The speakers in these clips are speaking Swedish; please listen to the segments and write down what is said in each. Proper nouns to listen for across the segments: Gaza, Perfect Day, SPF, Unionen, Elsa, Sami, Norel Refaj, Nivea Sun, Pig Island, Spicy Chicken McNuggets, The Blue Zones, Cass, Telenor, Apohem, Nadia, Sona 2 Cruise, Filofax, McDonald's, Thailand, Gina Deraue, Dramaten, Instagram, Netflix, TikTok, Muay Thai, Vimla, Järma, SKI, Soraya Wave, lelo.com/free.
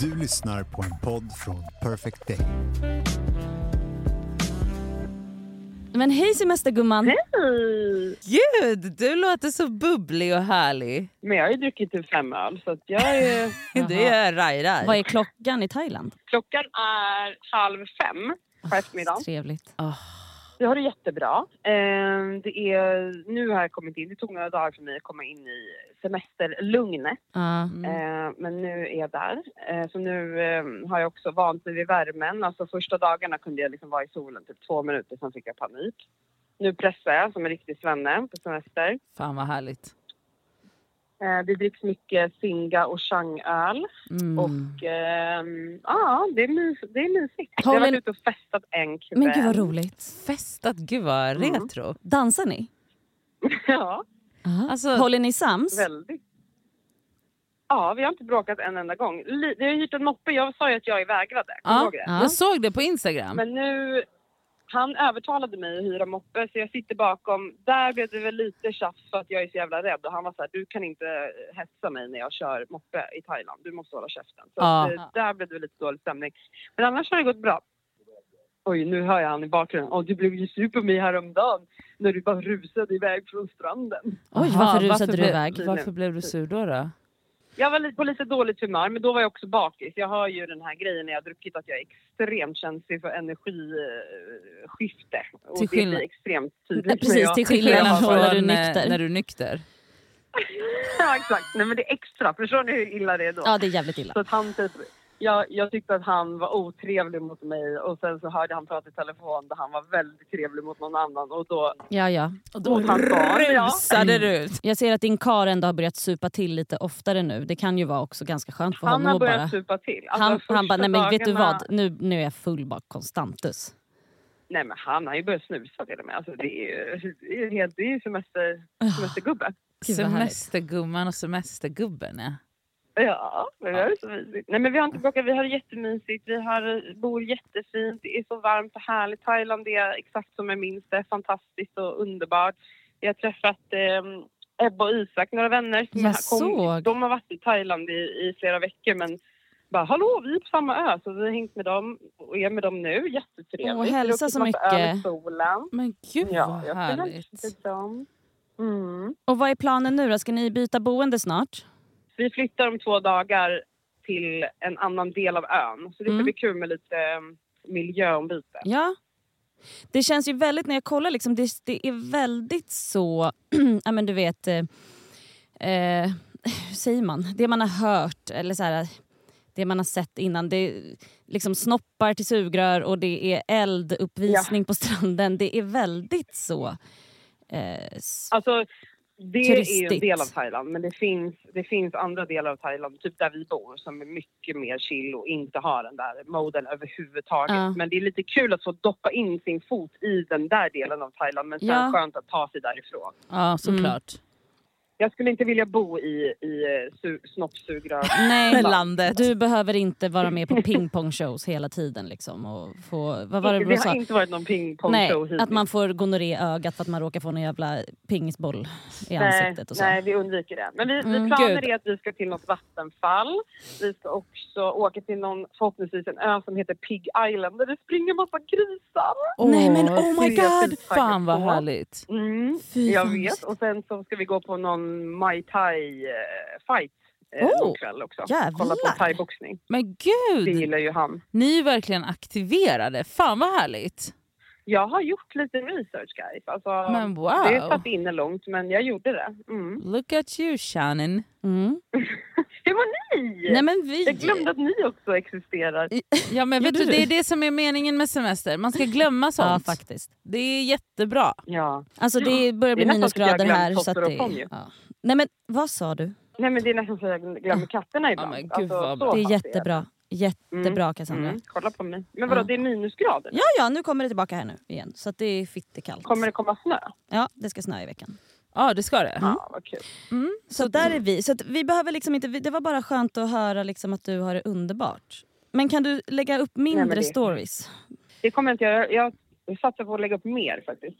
Du lyssnar på en podd från Perfect Day. Men hej semestergumman. Hej! Gud, du låter så bubblig och härlig. Men jag har ju druckit typ 5 öl så att jag är... Du är raj. Vad är klockan i Thailand? Klockan är 4:30 på eftermiddagen. Trevligt. Vi har det jättebra. Det är, nu har jag kommit in, det tog några dagar för mig att komma in i semesterlugnet. Men nu är jag där. Så nu har jag också vant mig vid värmen. Alltså första dagarna kunde jag liksom vara i solen typ 2 minuter, sen fick jag panik. Nu pressar jag som en riktig svenne på semester. Fan vad härligt. Det dricks mycket singa och changöl. Och det är mysigt. Jag har varit ute och festat en kväll. Men gud vad roligt. Festat, gud vad retro. Dansar ni? Ja. Alltså, håller ni sams? Väldigt. Ja, vi har inte bråkat en enda gång. Det har hyrt en moppe. Jag sa ju att jag är vägrade. Jag såg det på Instagram. Men nu... Han övertalade mig att hyra moppe, så jag sitter bakom. Där blev det väl lite tjafs för att jag är så jävla rädd. Och han var så här, du kan inte hetsa mig när jag kör moppe i Thailand. Du måste hålla käften. Så där blev det lite dålig stämning. Men annars har det gått bra. Oj, nu hör jag han i bakgrunden. Du blev ju sur på mig häromdagen när du bara rusade iväg från stranden. Oj, varför rusade du iväg? Varför blev du sur då? Jag var på lite dåligt humör, men då var jag också bakis. Jag har ju den här grejen när jag har druckit att jag är extremt känslig för energiskifte. Och det blir extremt tydligt. Ja, precis, till skillnad från när du är nykter. Ja, exakt. Nej, men det är extra. Förstår ni hur illa det är då? Ja, det är jävligt illa. Så att han typ... Jag tyckte att han var otrevlig mot mig, och sen så hörde han prata i telefon där han var väldigt trevlig mot någon annan, och då... Ja. Och då rusade du ut. Jag ser att din kar ändå har börjat supa till lite oftare nu. Det kan ju vara också ganska skönt för honom. Han har börjat supa till. Alltså, han bara, nej men vet du vad, nu är jag full bara konstantus. Nej men han har ju börjat snusa till och med. Alltså det är ju semestergubbe. Semestergumman och semestergubben, ja. Ja, men det är så mysigt. Nej, men vi har inte bråkat, vi har det jättemysigt. Vi bor jättefint, det är så varmt och härligt. Thailand är exakt som jag minns det, fantastiskt och underbart. Jag har träffat Ebba och Isak, några vänner som de har varit i Thailand i flera veckor, men bara, hallå, vi är på samma ö, så vi har hängt med dem och är med dem nu, jättetrevligt. Och hälsa så mycket. Men gud, vad härligt. Och vad är planen nu då? Ska ni byta boende snart? Vi flyttar om 2 dagar till en annan del av ön. Så det ska bli kul med lite miljöombyte. Ja. Det känns ju väldigt, när jag kollar, liksom, det är väldigt så... ja, men du vet... hur säger man? Det man har hört, eller så här, det man har sett innan. Det är liksom snoppar till sugrör och det är elduppvisning på stranden. Det är väldigt så... Alltså... Det är en del av Thailand, men det finns andra delar av Thailand, typ där vi bor, som är mycket mer chill och inte har den där moden överhuvudtaget. Men det är lite kul att få doppa in sin fot i den där delen av Thailand, men sen skönt att ta sig därifrån. Ja, såklart. Jag skulle inte vilja bo i snoppsugra. Nej, landet. Du behöver inte vara med på pingpongshows hela tiden liksom, och få, vad var det har inte varit någon pingpongshow hittills. Att man får gonorré i ögat för att man råkar få en jävla pingisboll i ansiktet och så. Nej, vi undviker det. Men vi planerar att vi ska till något vattenfall. Vi ska också åka till någon, förhoppningsvis en ö som heter Pig Island, där det springer massa grisar. Nej men oh my god, fan vad härligt. Jag vet, och sen så ska vi gå på någon Muay Thai fight ikväll också. Jävlar. Kolla på thaiboxning. Men gud! Det gillar ju han. Ni är verkligen aktiverade. Fan vad härligt. Jag har gjort lite research, guys. Alltså, men wow. Det satt inne långt, men jag gjorde det. Look at you, Shannon. Hur var ni? Nej, men vi... Jag glömde att ni också existerar. Ja, men vet du, det är det som är meningen med semester. Man ska glömma sånt. Ja, faktiskt. Det är jättebra. Ja. Alltså, det börjar bli minusgrader här. Så att det... Nej, men vad sa du? Nej, men det är nästan så jag glömmer katterna ibland. Ja, men gud, alltså, det är jättebra. Jättebra, Cassandra. Kolla på mig. Men vadå, det är minusgrader? Ja, nu kommer det tillbaka här nu igen. Så att det är fittekallt. Kommer det komma snö? Ja, det ska snö i veckan. Ja, det ska det. Ja, vad kul. Så där är vi. Så att vi behöver liksom inte... Det var bara skönt att höra liksom att du har det underbart. Men kan du lägga upp mindre stories? Det kommer jag inte göra. Jag satsar på att lägga upp mer faktiskt.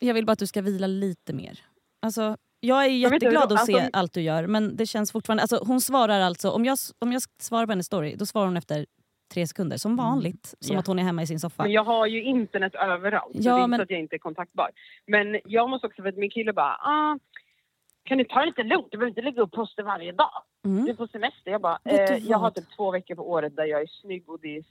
Jag vill bara att du ska vila lite mer. Alltså... Jag är jätteglad att se allt du gör, men det känns fortfarande... Alltså, hon svarar alltså... Om jag svarar på hennes story, då svarar hon efter 3 sekunder. Som vanligt. Som att hon är hemma i sin soffa. Men jag har ju internet överallt. Ja, så det är inte så att jag inte är kontaktbar. Men jag måste också... För att min kille bara... kan du ta lite lugnt? Du behöver inte lägga upp poster varje dag. Du är på semester. Jag bara... jag har typ 2 veckor på året där jag är snygg och det är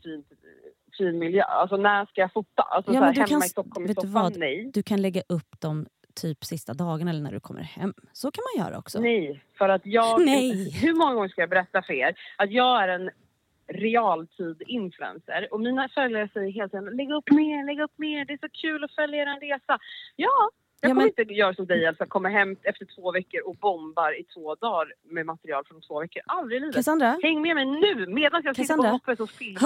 fin miljö. Alltså, när ska jag fota? Alltså, ja, så här, hemma i Stockholm i soffan? Nej. Du kan lägga upp dem... typ sista dagen eller när du kommer hem. Så kan man göra också. Nej, för att jag... Nej. Hur många gånger ska jag berätta för er att jag är en realtid-influencer och mina följare säger helt enkelt, lägg upp mer, det är så kul att följa er en resa. Ja, jag kommer inte göra som dig, alltså kommer hem efter 2 veckor och bombar i 2 dagar med material från 2 veckor. Aldrig i livet. Cassandra? Häng med mig nu, medan jag sitter på hoppet och filmar.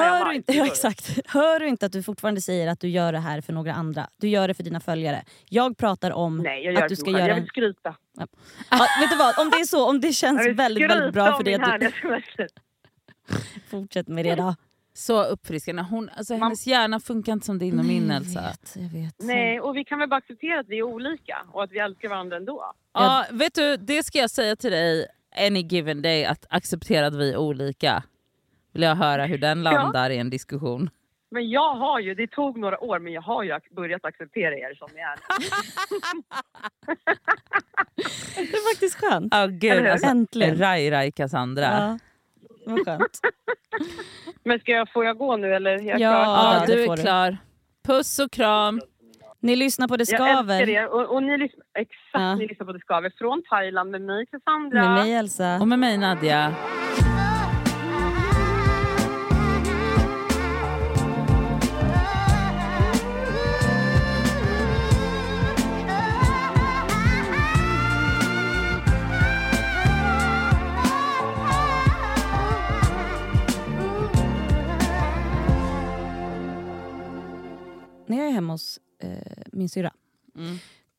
Hör du inte att du fortfarande säger att du gör det här för några andra? Du gör det för dina följare. Jag pratar om... Nej, jag gör att du ska göra... Jag vill skryta. Ja. Ja, vet du vad, om det är så, om det känns väldigt, väldigt bra för dig att du... Fortsätt med det då. Så uppfriskande. Alltså, hennes hjärna funkar inte som din och min. Alltså. Jag vet. Nej, och vi kan väl bara acceptera att vi är olika och att vi älskar varandra ändå. Ja, vet du, det ska jag säga till dig any given day, att acceptera att vi är olika. Vill jag höra hur den landar i en diskussion. Men jag har ju, det tog några år, men jag har ju börjat acceptera er som ni är. Det är faktiskt skönt. Ja, gud. Alltså, äntligen. Rai Cassandra. Ja. Vad skönt. Men får jag gå nu eller? Ja, du är klar. Puss och kram. Ni lyssnar på Det Skaver. Jag älskar er. Och ni lyssnar, ni lyssnar på Det Skaver från Thailand med mig, Cassandra. Med mig, Elsa. Och med mig, Nadja. När jag är hemma hos min syra,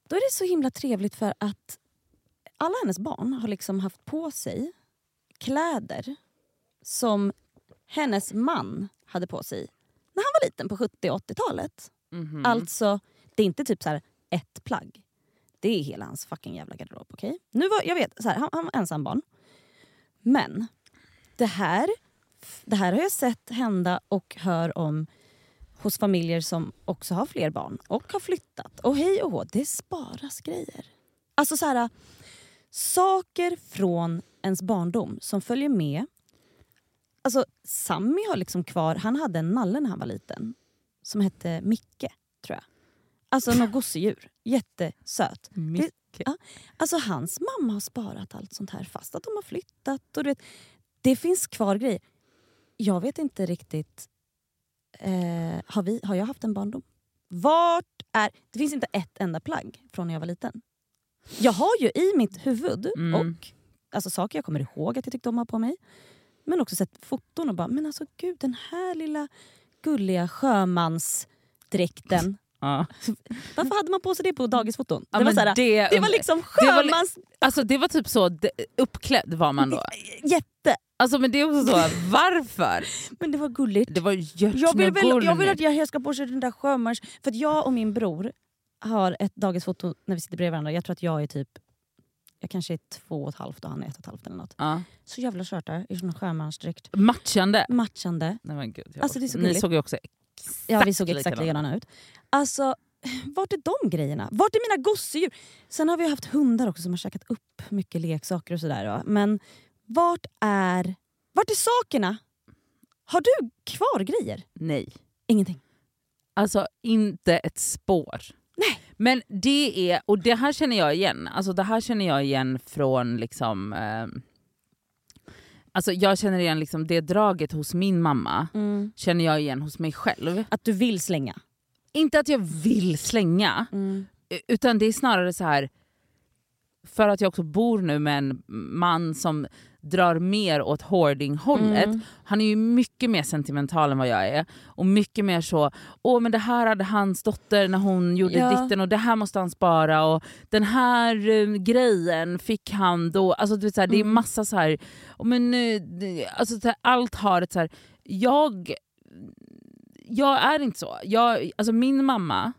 då är det så himla trevligt för att alla hennes barn har liksom haft på sig kläder som hennes man hade på sig när han var liten på 70- och 80-talet. Mm-hmm. Alltså, det är inte typ så här ett plagg. Det är hela hans fucking jävla garderob, okej? Nu var, jag vet, så här, han var ensam barn. Men det här har jag sett hända och hör om hos familjer som också har fler barn och har flyttat. Och hej och hå, det sparas grejer. Alltså så här, saker från ens barndom som följer med. Alltså Sammy har liksom kvar, han hade en nalle när han var liten. Som hette Micke, tror jag. Alltså något gosedjur. Jättesöt. Micke. Ja, alltså hans mamma har sparat allt sånt här fast att de har flyttat. Och du vet, det finns kvar grejer. Jag vet inte riktigt... har jag haft en barndom? Det finns inte ett enda plagg från när jag var liten. Jag har ju i mitt huvud och alltså saker jag kommer ihåg att jag tyckte de har på mig, men också sett foton och bara, men alltså gud, den här lilla gulliga sjömansdräkten. Ja. Varför hade man på sig det på dagisfoton? Ja, det var liksom sjömans... Alltså det var typ så uppklädd var man då. Jätte. Alltså men det är också så, varför? Men det var gulligt. Det var jag vill att jag ska på sig den där sjömans... För att jag och min bror har ett dagisfoto när vi sitter bredvid varandra. Jag tror att jag är typ... Jag kanske är 2,5 och han är 1,5 eller något. Ja. Så jävla körta i sån sjömansdräkt. Matchande. Nej, men gud, alltså det är så gulligt. Ni såg ju också... Ja, vi såg exakt likadana ut. Alltså, vart är de grejerna? Vart är mina gosedjur? Sen har vi haft hundar också som har käkat upp mycket leksaker och sådär. Men vart är sakerna? Har du kvar grejer? Nej. Ingenting. Alltså, inte ett spår. Nej. Men det är, och det här känner jag igen. Alltså, det här känner jag igen från liksom... Alltså jag känner igen liksom det draget hos min mamma. Känner jag igen hos mig själv. Att du vill slänga? Inte att jag vill slänga. Utan det är snarare så här. För att jag också bor nu med en man som drar mer åt hoarding-hållet. Han är ju mycket mer sentimental än vad jag är. Och mycket mer så, men det här hade hans dotter när hon gjorde ditten. Och det här måste han spara. Och den här grejen fick han då. Alltså du vet, så här, det är massa så här. Alltså, så här, allt har ett så här. Jag är inte så. Alltså min mamma,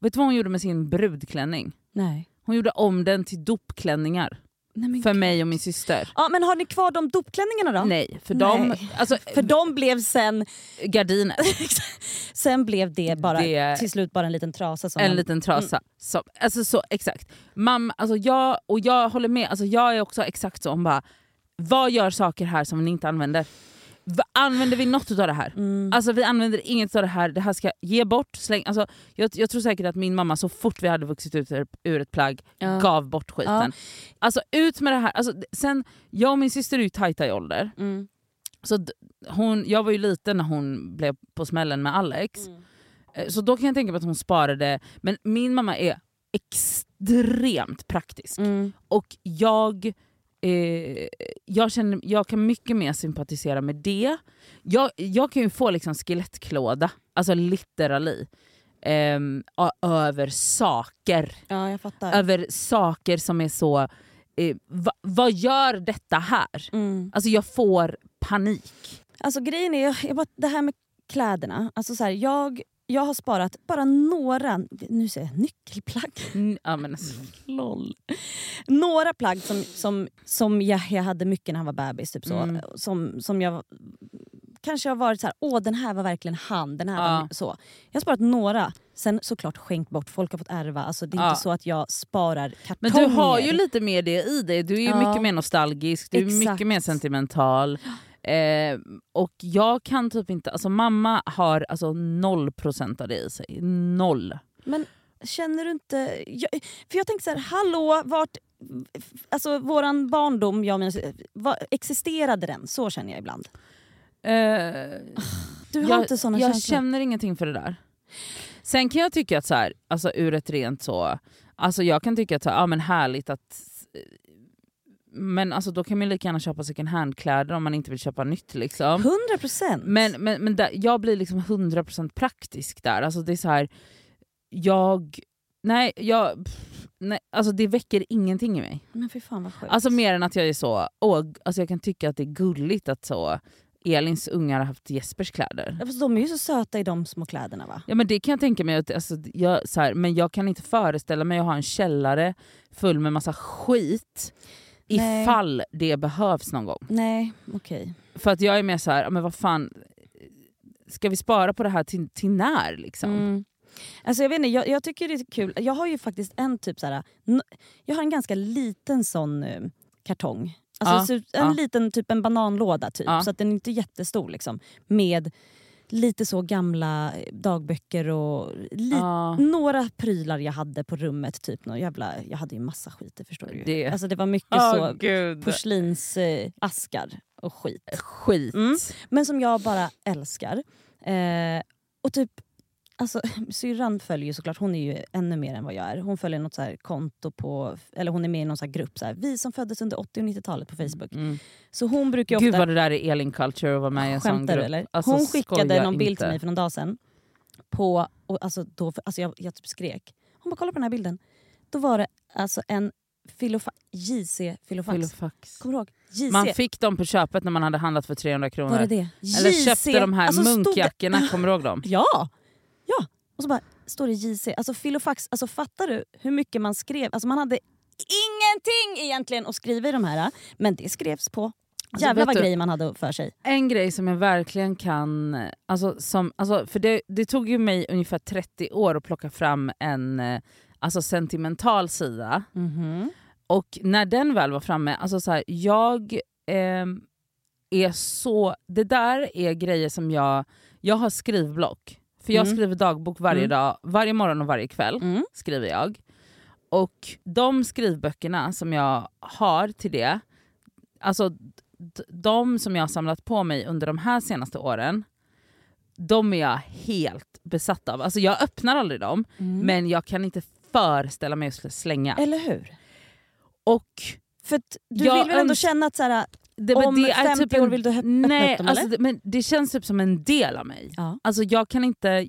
vet du vad hon gjorde med sin brudklänning? Nej. Hon gjorde om den till dopklänningar. Nej, för mig och min syster. Ja, men har ni kvar de dopklänningarna då? Nej, för de, alltså, för de blev sen gardiner. Sen blev det bara det, till slut bara en liten trasa som en liten trasa. Mm. Som, alltså så exakt. Mamma, alltså jag, och jag håller med. Alltså jag är också exakt så, hon bara, vad gör saker här som ni inte använder? Använder vi något av det här? Mm. Alltså vi använder inget av det här. Det här ska ge bort, släng. Alltså, jag tror säkert att min mamma så fort vi hade vuxit ut ur ett plagg gav bort skiten. Alltså ut med det här. Alltså, sen, jag och min syster är ju tajta i ålder. Mm. Så jag var ju liten när hon blev på smällen med Alex. Mm. Så då kan jag tänka på att hon sparade. Men min mamma är extremt praktisk. Mm. Och jag kan mycket mer sympatisera med det. Jag kan ju få liksom skelettklåda, alltså literally över saker. Ja, jag fattar. Över saker som är så vad gör detta här? Mm. Alltså jag får panik. Alltså grejen är jag det här med kläderna. Alltså så här, jag har sparat bara några, nu säger jag nyckelplagg. Ja, men alltså, lol. Några plagg som jag hade mycket när han var bebis typ så, som jag kanske har varit så här, den här var verkligen han, den här var så. Jag har sparat några, sen såklart skänkt bort, folk har fått ärva, alltså det är inte så att jag sparar kartonger. Men du har ju lite mer det i dig, du är ju mycket mer nostalgisk, du är mycket mer sentimental. Och jag kan typ inte, alltså mamma har alltså 0% av det i sig, 0. Men känner du inte, för jag tänker så här, hallå, vart, alltså våran barndom, existerade den? Så känner jag ibland. Du har inte såna känslor. Jag känner ingenting för det där. Sen kan jag tycka att så här, alltså ur ett rent så, alltså jag kan tycka att så här, men härligt att. Men alltså då kan man lika gärna köpa second hand-kläder om man inte vill köpa nytt liksom. 100%. Men där, jag blir liksom 100% praktisk där. Alltså det är så här, nej, alltså det väcker ingenting i mig. Men för fan vad skönt. Alltså mer än att jag är så, alltså jag kan tycka att det är gulligt att så Elins ungar har haft Jespers kläder. Ja, fast de är ju så söta i de små kläderna va? Ja men det kan jag tänka mig. Att, alltså, men jag kan inte föreställa mig att ha en källare full med massa skit. Ifall det behövs någon gång. Nej, okej. Okay. För att jag är mer så här, men vad fan, ska vi spara på det här till när liksom? Mm. Alltså jag vet inte, jag tycker det är kul. Jag har ju faktiskt en typ så här, jag har en ganska liten sån kartong. Alltså en liten typ en bananlåda typ, så att den är inte jättestor liksom, med lite så gamla dagböcker och några prylar jag hade på rummet typ. Jag hade ju massa skit, förstår du. Det. Alltså det var mycket porslinsaskar och skit. Mm. Men som jag bara älskar. Och typ, alltså syrran följer ju såklart, hon är ju ännu mer än vad jag är. Hon följer något så här konto eller hon är med i någon så här grupp så här, vi som föddes under 80- och 90-talet på Facebook. Mm. Så hon brukar ju ofta, gud vad det där är Elin Culture och var med i en sån grupp. Eller? Alltså, hon skickade någon bild till mig för någon dag sedan på, och alltså jag typ skrek. Hon bara, kolla på den här bilden. Då var det alltså en Filofax. Kommer du ihåg? JC. Man fick dem på köpet när man hade handlat för 300 kronor. Var det det? Eller JC. Köpte de här alltså, munkjackorna, kommer du ihåg dem? Ja. Ja, och så bara står det JC. Alltså Filofax, alltså fattar du hur mycket man skrev? Alltså man hade ingenting egentligen att skriva i de här. Men det skrevs på. Alltså, jävlar vad grejer man hade för sig. En grej som jag verkligen kan, för det tog ju mig ungefär 30 år att plocka fram en alltså sentimental sida. Mm-hmm. Och när den väl var framme, alltså så här, är så, det där är grejer som jag har skrivblock. För jag skriver dagbok varje dag, varje morgon och varje kväll skriver jag. Och de skrivböckerna som jag har till det, alltså de som jag har samlat på mig under de här senaste åren, de är jag helt besatt av. Alltså jag öppnar aldrig dem, men jag kan inte föreställa mig att slänga. Eller hur? Och för att du vill väl ändå känna att så här, det är 50 typ år vill du öppna dem, alltså, eller? Men det känns typ som en del av mig. Ja. Alltså jag kan inte,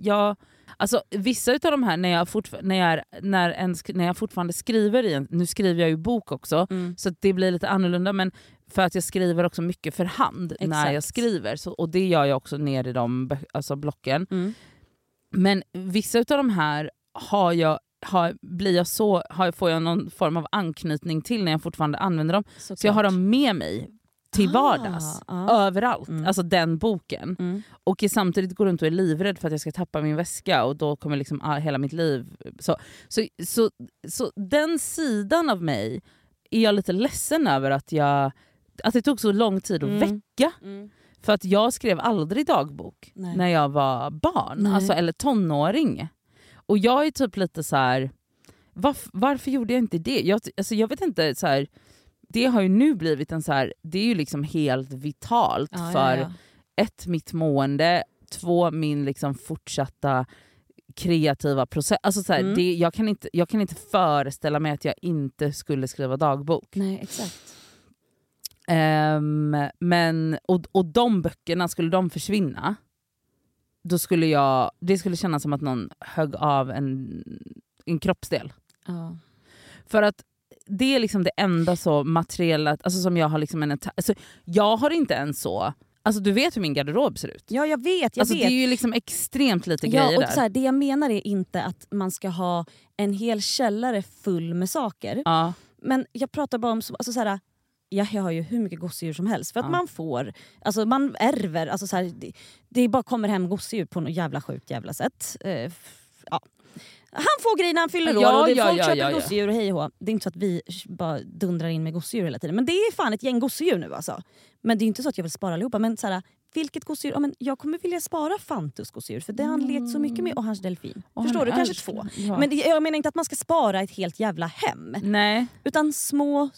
alltså vissa utav de här när jag fortfarande skriver i en, nu skriver jag ju bok också, så det blir lite annorlunda, men för att jag skriver också mycket för hand. Exakt. När jag skriver så, och det gör jag också ner i de alltså blocken. Men vissa utav de här har jag får jag någon form av anknytning till när jag fortfarande använder dem. Såklart. Så jag har dem med mig till vardags, överallt. Mm. Alltså den boken. Mm. Och samtidigt går runt och är livrädd för att jag ska tappa min väska. Och då kommer liksom hela mitt liv. Så den sidan av mig är jag lite ledsen över att det tog så lång tid att väcka. Mm. För att jag skrev aldrig dagbok. Nej. När jag var barn. Alltså, eller tonåring. Och jag är typ lite så här. Varför gjorde jag inte det? Jag vet inte så här. Det har ju nu blivit en så här, det är ju liksom helt vitalt för ett, mitt mående, två, min liksom fortsatta kreativa process. Alltså så här, det, jag kan inte föreställa mig att jag inte skulle skriva dagbok. Nej, exakt. Men de böckerna, skulle de försvinna, då skulle det skulle kännas som att någon högg av en kroppsdel. För att det är liksom det enda så materiella, alltså som jag har liksom alltså jag har inte ens så. Alltså du vet hur min garderob ser ut. Ja, jag vet. Det är ju liksom extremt lite grejer och där. Så här, det jag menar är inte att man ska ha en hel källare full med saker. Ja. Men jag pratar bara om alltså så här, jag har ju hur mycket gosedjur som helst för att man får, alltså man ärver, alltså så här, det bara kommer hem gosedjur på något jävla sjukt jävla sätt. Han får grejerna, han fyller år och det folk köper gosedjur och hej och hå. Det är inte så att vi bara dundrar in med gosedjur hela tiden. Men det är fan ett gäng gosedjur nu alltså. Men det är inte så att jag vill spara allihopa. Men såhär, vilket gosedjur? Ja, men jag kommer vilja spara Fantus gosedjur. För det har han lekt så mycket med och hans delfin. Och förstår du? Kanske två. Ja. Men jag menar inte att man ska spara ett helt jävla hem. Nej. Utan små...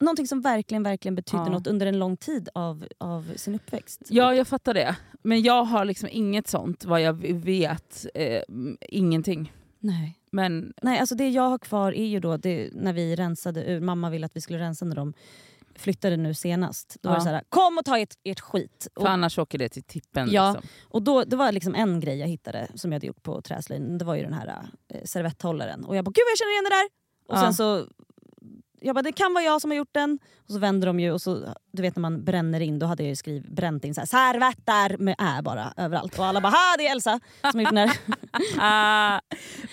Någonting som verkligen betyder något under en lång tid av sin uppväxt. Ja, jag fattar det. Men jag har liksom inget sånt, vad jag vet, ingenting. Nej. Men... Nej, alltså det jag har kvar är ju då det, när vi rensade ur. Mamma ville att vi skulle rensa när de flyttade nu senast. Då var det så här, kom och ta ert skit. För annars åker det till tippen. Ja, liksom. Och då, det var liksom en grej jag hittade som jag hade gjort på träslin. Det var ju den här servetthållaren. Och jag bara, gud jag känner igen det där. Och sen så... Jag bara, det kan vara jag som har gjort den. Och så vänder de ju, och så, du vet när man bränner in, då hade jag ju bränt in så här, servetter med bara överallt. Och alla bara, ha det är Elsa som har gjort den här.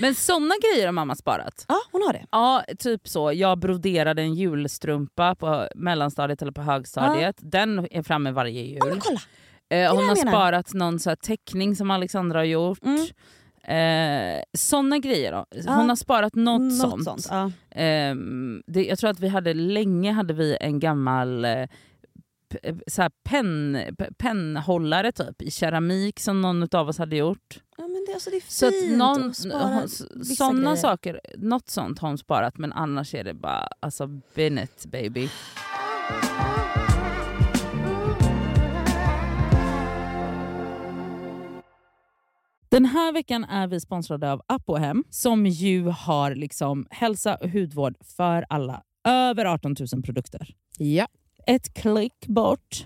Men sådana grejer har mamma sparat. Ja, hon har det. Ja, typ så. Jag broderade en julstrumpa på mellanstadiet eller på högstadiet. Ja. Den är framme varje jul. Ja, men kolla. Hon har sparat någon så här teckning som Alexandra har gjort. Mm. Såna grejer då. Hon har sparat något sånt. Jag tror att vi hade en gammal så här pennhållare typ i keramik som någon av oss hade gjort. Ja, men det, alltså, det är fint så att såna saker, något sånt har hon sparat, men annars är det bara alltså Bennett baby. Den här veckan är vi sponsrade av Apohem som ju har liksom hälsa och hudvård för alla. Över 18 000 produkter. Ja. Ett klick bort.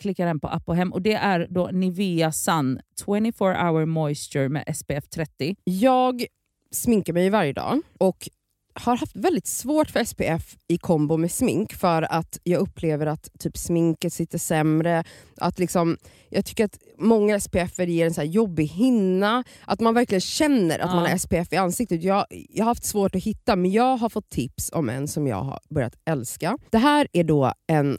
klickar den på Apohem och det är då Nivea Sun 24 hour moisture med SPF 30. Jag sminkar mig varje dag och har haft väldigt svårt för SPF i kombo med smink för att jag upplever att typ sminket sitter sämre, att liksom jag tycker att många SPF:er ger en så här jobbig hinna, att man verkligen känner att man har SPF i ansiktet. Jag har haft svårt att hitta, men jag har fått tips om en som jag har börjat älska. Det här är då en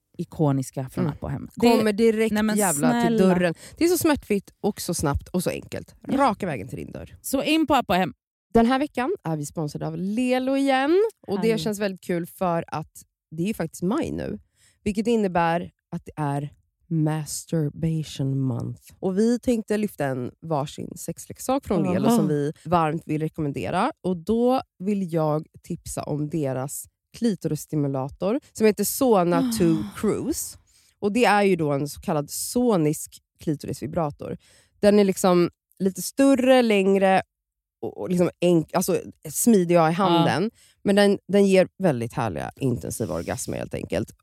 ikoniska från Apohem. Kommer direkt till dörren. Det är så smärtfritt och så snabbt och så enkelt. Ja. Raka vägen till din dörr. Så in på Apohem. Den här veckan är vi sponsrade av Lelo igen. Och det känns väldigt kul för att det är ju faktiskt maj nu. Vilket innebär att det är Masturbation Month. Och vi tänkte lyfta en varsin sexleksak från Lelo som vi varmt vill rekommendera. Och då vill jag tipsa om deras klitorisstimulator som heter Sona 2 Cruise. Och det är ju då en så kallad sonisk klitorisvibrator. Den är liksom lite större, längre och liksom smidig i handen. Men den ger väldigt härliga intensiva orgasmer helt enkelt.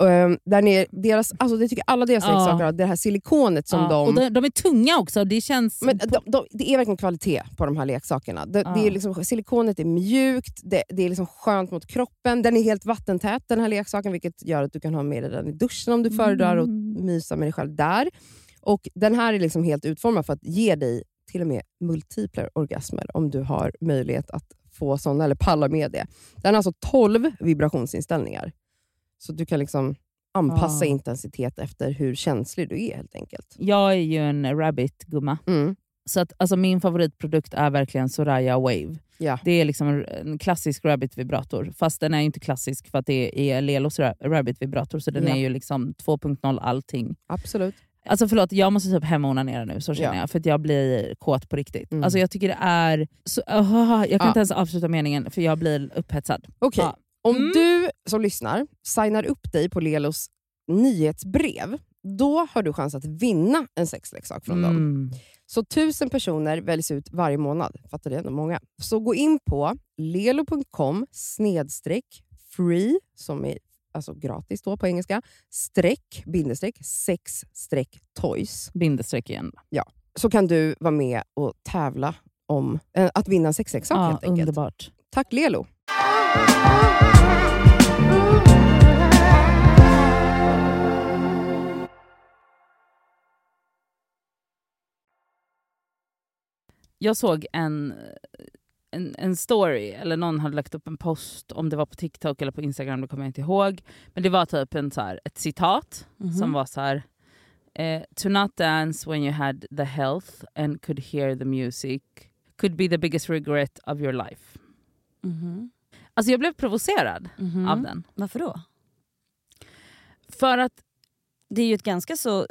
Den är deras, alltså det tycker alla deras leksaker, det här silikonet som de... Och de är tunga också, det känns... Men det är verkligen kvalitet på de här leksakerna. Det är liksom, silikonet är mjukt, det är liksom skönt mät kroppen. Den är helt vattentät, den här leksaken, vilket gör att du kan ha med dig den i duschen om du föredrar och mysa med dig själv där. Och den här är liksom helt utformad för att ge dig till och med multipla orgasmer om du har möjlighet att få sådana eller palla med det. Den har alltså 12 vibrationsinställningar. Så du kan liksom anpassa intensitet efter hur känslig du är helt enkelt. Jag är ju en rabbit-gumma. Mm. Så att, alltså, min favoritprodukt är verkligen Soraya Wave. Ja. Det är liksom en klassisk rabbit-vibrator. Fast den är inte klassisk för att det är Lelos rabbit-vibrator. Så den är ju liksom 2.0 allting. Absolut. Alltså förlåt, jag måste typ hemma onanera nu, så känner jag. För att jag blir kåt på riktigt. Mm. Alltså jag tycker det är... Så, jag kan inte ens avsluta meningen, för jag blir upphetsad. Okej, om du som lyssnar signar upp dig på Lelos nyhetsbrev, då har du chans att vinna en sexleksak från dem. Så 1000 personer väljs ut varje månad. Fattar det ändå många. Så gå in på lelo.com/free, som är... alltså gratis då på engelska, _sex_toys. Bindestreck igen. Ja, så kan du vara med och tävla om att vinna en sexleksak helt enkelt. Underbart. Tack Lelo! Jag såg en story, eller någon hade lagt upp en post, om det var på TikTok eller på Instagram, det kommer jag inte ihåg, men det var typ ett citat som var så här: to not dance when you had the health and could hear the music could be the biggest regret of your life. Alltså jag blev provocerad av den. Varför då? För att det är ju ett ganska så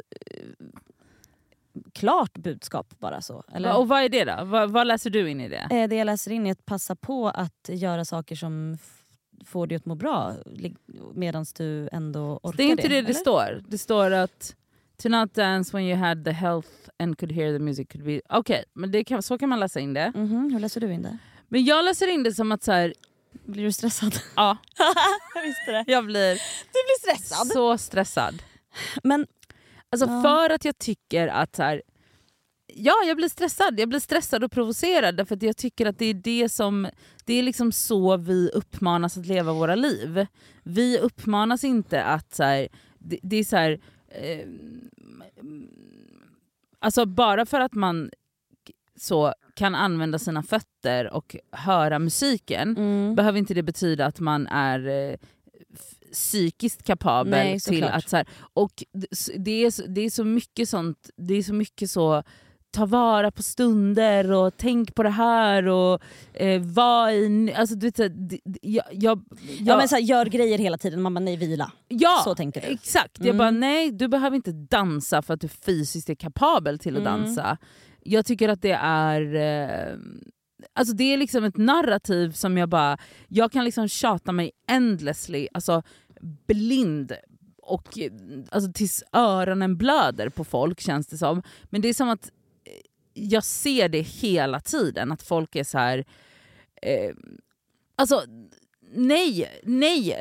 klart budskap bara så. Eller? Och vad är det då? Vad läser du in i det? Det jag läser in är att passa på att göra saker som får dig att må bra medan du ändå orkar det. Det är inte det står. Det står att to not dance when you had the health and could hear the music could be... Okej, men det så kan man läsa in det. Hur läser du in det? Men jag läser in det som att så här... Blir du stressad? Ja. Jag visste det. Jag blir... Du blir stressad. Så stressad. Men... Alltså för att jag tycker att så här, jag blir stressad och provocerad därför att jag tycker att det är det som, det är liksom så vi uppmanas att leva våra liv. Vi uppmanas inte att så här, det är så här, alltså bara för att man så kan använda sina fötter och höra musiken behöver inte det betyda att man är psykiskt kapabel. Nej, till att så här, och det är så mycket sånt, det är så mycket så ta vara på stunder och tänk på det här och var i, alltså du vet, jag men så här, gör grejer hela tiden, mamma nej vila. Ja, så tänker du. Exakt. Jag bara nej, du behöver inte dansa för att du fysiskt är kapabel till att dansa. Jag tycker att det är alltså det är liksom ett narrativ som jag kan liksom tjata mig endlessly, alltså blind och alltså tills öronen blöder på folk, känns det som. Men det är som att jag ser det hela tiden, att folk är så här alltså Nej,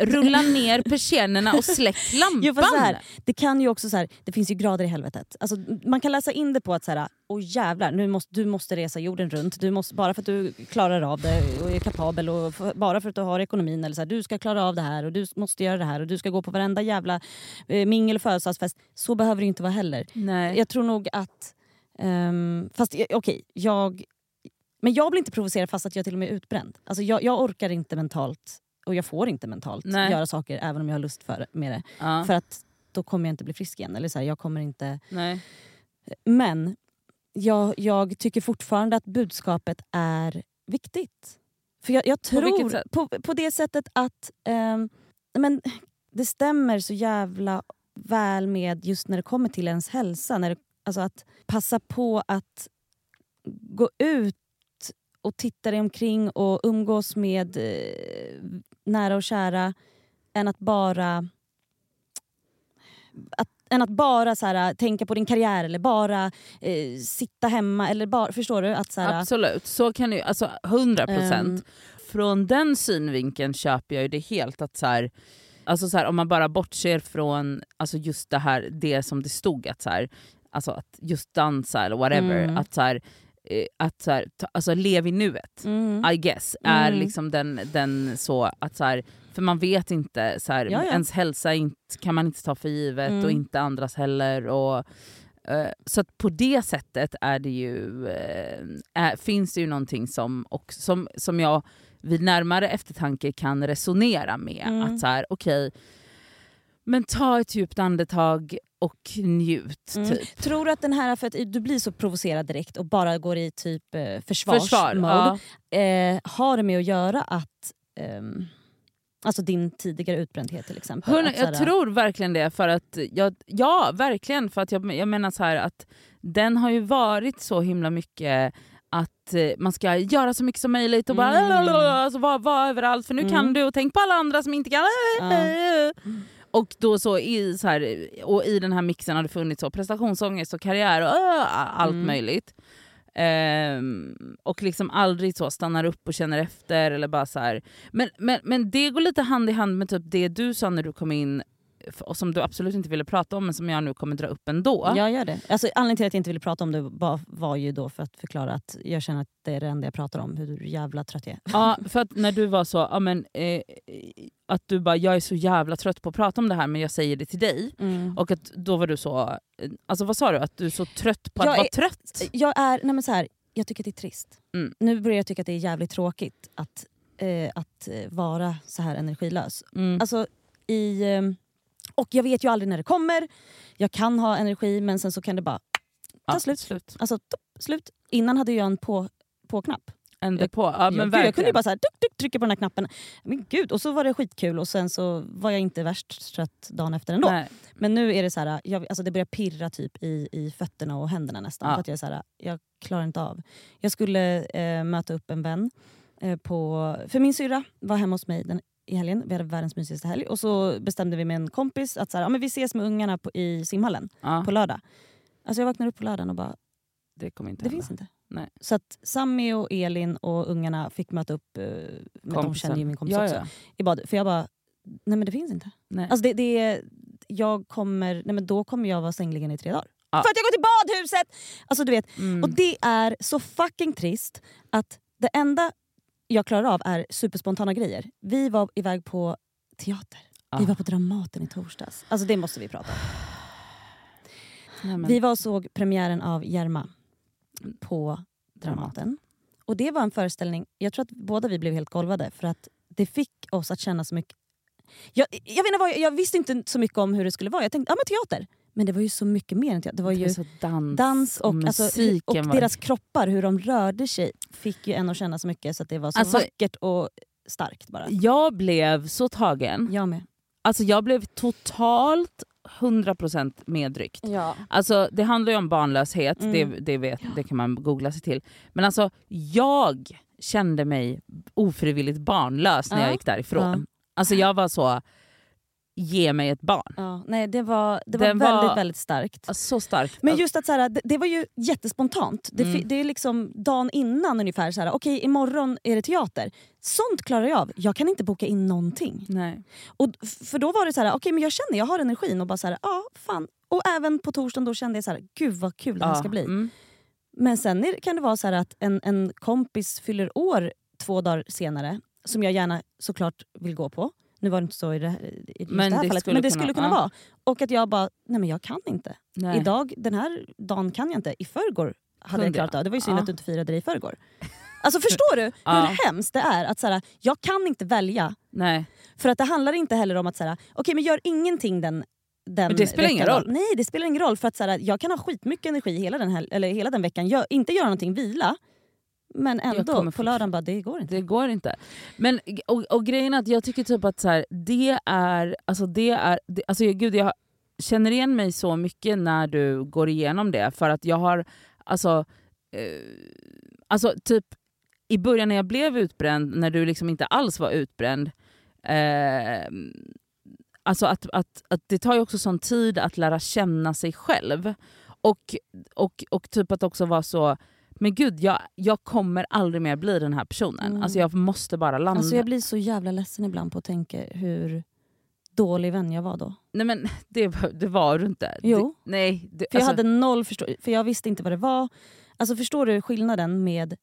rulla ner persiennerna och släck lampan. Så här, det kan ju också så här, det finns ju grader i helvetet. Alltså, man kan läsa in det på att så här, åh jävlar, nu måste du måste resa jorden runt. Du måste, bara för att du klarar av det och är kapabel och bara för att du har ekonomin eller så här, du ska klara av det här och du måste göra det här och du ska gå på varenda jävla mingel- och födelsedagsfest. Så behöver det inte vara heller. Nej. Jag tror nog att fast okej, jag blir inte provocerad fast att jag till och med är utbränd. Alltså jag orkar inte mentalt och jag får inte mentalt göra saker även om jag har lust med det. Ja. För att då kommer jag inte bli frisk igen. Eller så här, jag kommer inte... Nej. Men jag tycker fortfarande att budskapet är viktigt. För jag tror på det sättet att men det stämmer så jävla väl med just när det kommer till ens hälsa. När det, alltså att passa på att gå ut och titta dig omkring och umgås med nära och kära än att bara så här, tänka på din karriär eller bara sitta hemma eller bara, förstår du? Att, så här, absolut, så kan du, alltså 100%. Från den synvinkeln köper jag ju det helt att så här, alltså så här, om man bara bortser från alltså just det här, det som det stod att så här, alltså att just dansa eller whatever, att så här, att så här, alltså lev i nuet, I guess, är liksom den så att så här, för man vet inte så här, ens hälsa inte, kan man inte ta för givet och inte andras heller och så att på det sättet är det ju finns det ju någonting som jag vid närmare eftertanke kan resonera med att så här okej, men ta ett djupt andetag och njut, typ. Tror du att den här, för att du blir så provocerad direkt och bara går i typ försvarsmode, har det med att göra att alltså din tidigare utbrändhet till exempel? Jag tror verkligen det, för att verkligen, för att jag menar så här att den har ju varit så himla mycket att man ska göra så mycket som möjligt och bara alltså, vara överallt, för nu kan du och tänk på alla andra som inte kan. Och då så i den här mixen har det funnits så prestationsångest och karriär och allt möjligt. Och liksom aldrig så stannar upp och känner efter eller bara så här. Men det går lite hand i hand med typ det du sa när du kom in och som du absolut inte ville prata om men som jag nu kommer dra upp ändå. Jag gör det. Alltså anledningen till att jag inte ville prata om det var ju då för att förklara att jag känner att det är det enda jag pratar om, hur jävla trött jag är. Ja, för att när du var så att du bara, jag är så jävla trött på att prata om det här men jag säger det till dig. Och att då var du så, alltså vad sa du? Att du är så trött på att vara trött? Nej men så här, jag tycker att det är trist. Nu börjar jag tycka att det är jävligt tråkigt att vara så här energilös. Alltså och jag vet ju aldrig när det kommer. Jag kan ha energi, men sen så kan det bara ta slut. Alltså, slut. Innan hade jag en på-knapp. Jag kunde ju bara så här, trycka på den här knappen. Men gud, och så var det skitkul. Och sen så var jag inte värst trött dagen efter ändå. Nej. Men nu är det så här, alltså det börjar pirra typ i fötterna och händerna nästan. För att jag är så här, jag klarar inte av. Jag skulle möta upp en vän för min syrra var hemma hos mig i helgen, vi hade världens mysigaste helg. Och så bestämde vi med en kompis att så här, men vi ses med ungarna i simhallen på lördag. Alltså jag vaknade upp på lördagen och bara, det kommer inte hända. Finns inte. Nej. Så att Sammy och Elin och ungarna fick möta upp med de känner ju min kompis också. I bad, för jag bara, nej men det finns inte. Nej. Alltså då kommer jag vara sängligen i 3 dagar. För att jag går till badhuset! Alltså du vet, och det är så fucking trist att det enda jag klarar av är superspontana grejer. Vi var iväg på teater. Vi var på Dramaten i torsdags. Alltså det måste vi prata om. Nej, men... Vi var och såg premiären av Järma på Dramaten. Och det var en föreställning. Jag tror att båda vi blev helt golvade. För att det fick oss att känna så mycket. Jag visste inte så mycket om hur det skulle vara. Jag tänkte, teater. Men det var ju så mycket mer än teater. Det var ju dans och musiken. Alltså, och deras kroppar, hur de rörde sig, fick ju en att känna så mycket. Så att det var så vackert och starkt bara. Jag blev så tagen. Jag med. Alltså jag blev totalt 100% medryckt. Ja. Alltså det handlar ju om barnlöshet. Det kan man googla sig till. Men alltså jag kände mig ofrivilligt barnlös när jag gick därifrån. Alltså jag var så... ge mig ett barn. Ja, nej, det var väldigt starkt. Så starkt. Men just att så här, det var ju jättespontant. Det är liksom dagen innan ungefär så här, okej, imorgon är det teater. Sånt klarar jag av. Jag kan inte boka in någonting. Nej. Och för då var det så här, okej, men jag känner jag har energin och bara så här, ja, fan. Och även på torsdagen då kände jag så här, gud vad kul det här ska bli. Mm. Men sen kan det vara så här att en kompis fyller år 2 dagar senare, som jag gärna såklart vill gå på. Nu var det inte så i det här fallet. Men det skulle kunna vara. Och att jag bara, nej men jag kan inte. Nej. Idag, den här dagen kan jag inte. I förrgår hade jag klart det. Det var ju synd att du inte firade det i förrgår. Alltså förstår du hur hemskt det är? Att så här, jag kan inte välja. Nej. För att det handlar inte heller om att så här, okej, men gör ingenting den men det spelar ingen roll. Nej, det spelar ingen roll. För att så här, jag kan ha skitmycket energi hela den veckan. Inte göra någonting, vila. Men ändå, på lördagen bara, det går inte. Det går inte. Men, och grejen är att jag tycker typ att så här, det är, gud, jag känner igen mig så mycket när du går igenom det. För att jag har, alltså typ i början när jag blev utbränd, när du liksom inte alls var utbränd. Alltså att det tar ju också sån tid att lära känna sig själv. Och typ att också vara så... Men gud, jag kommer aldrig mer bli den här personen. Mm. Alltså jag måste bara landa. Alltså jag blir så jävla ledsen ibland på att tänka hur dålig vän jag var då. Nej men det var du inte. Jo. Jag hade noll förståelse. För jag visste inte vad det var. Alltså förstår du skillnaden med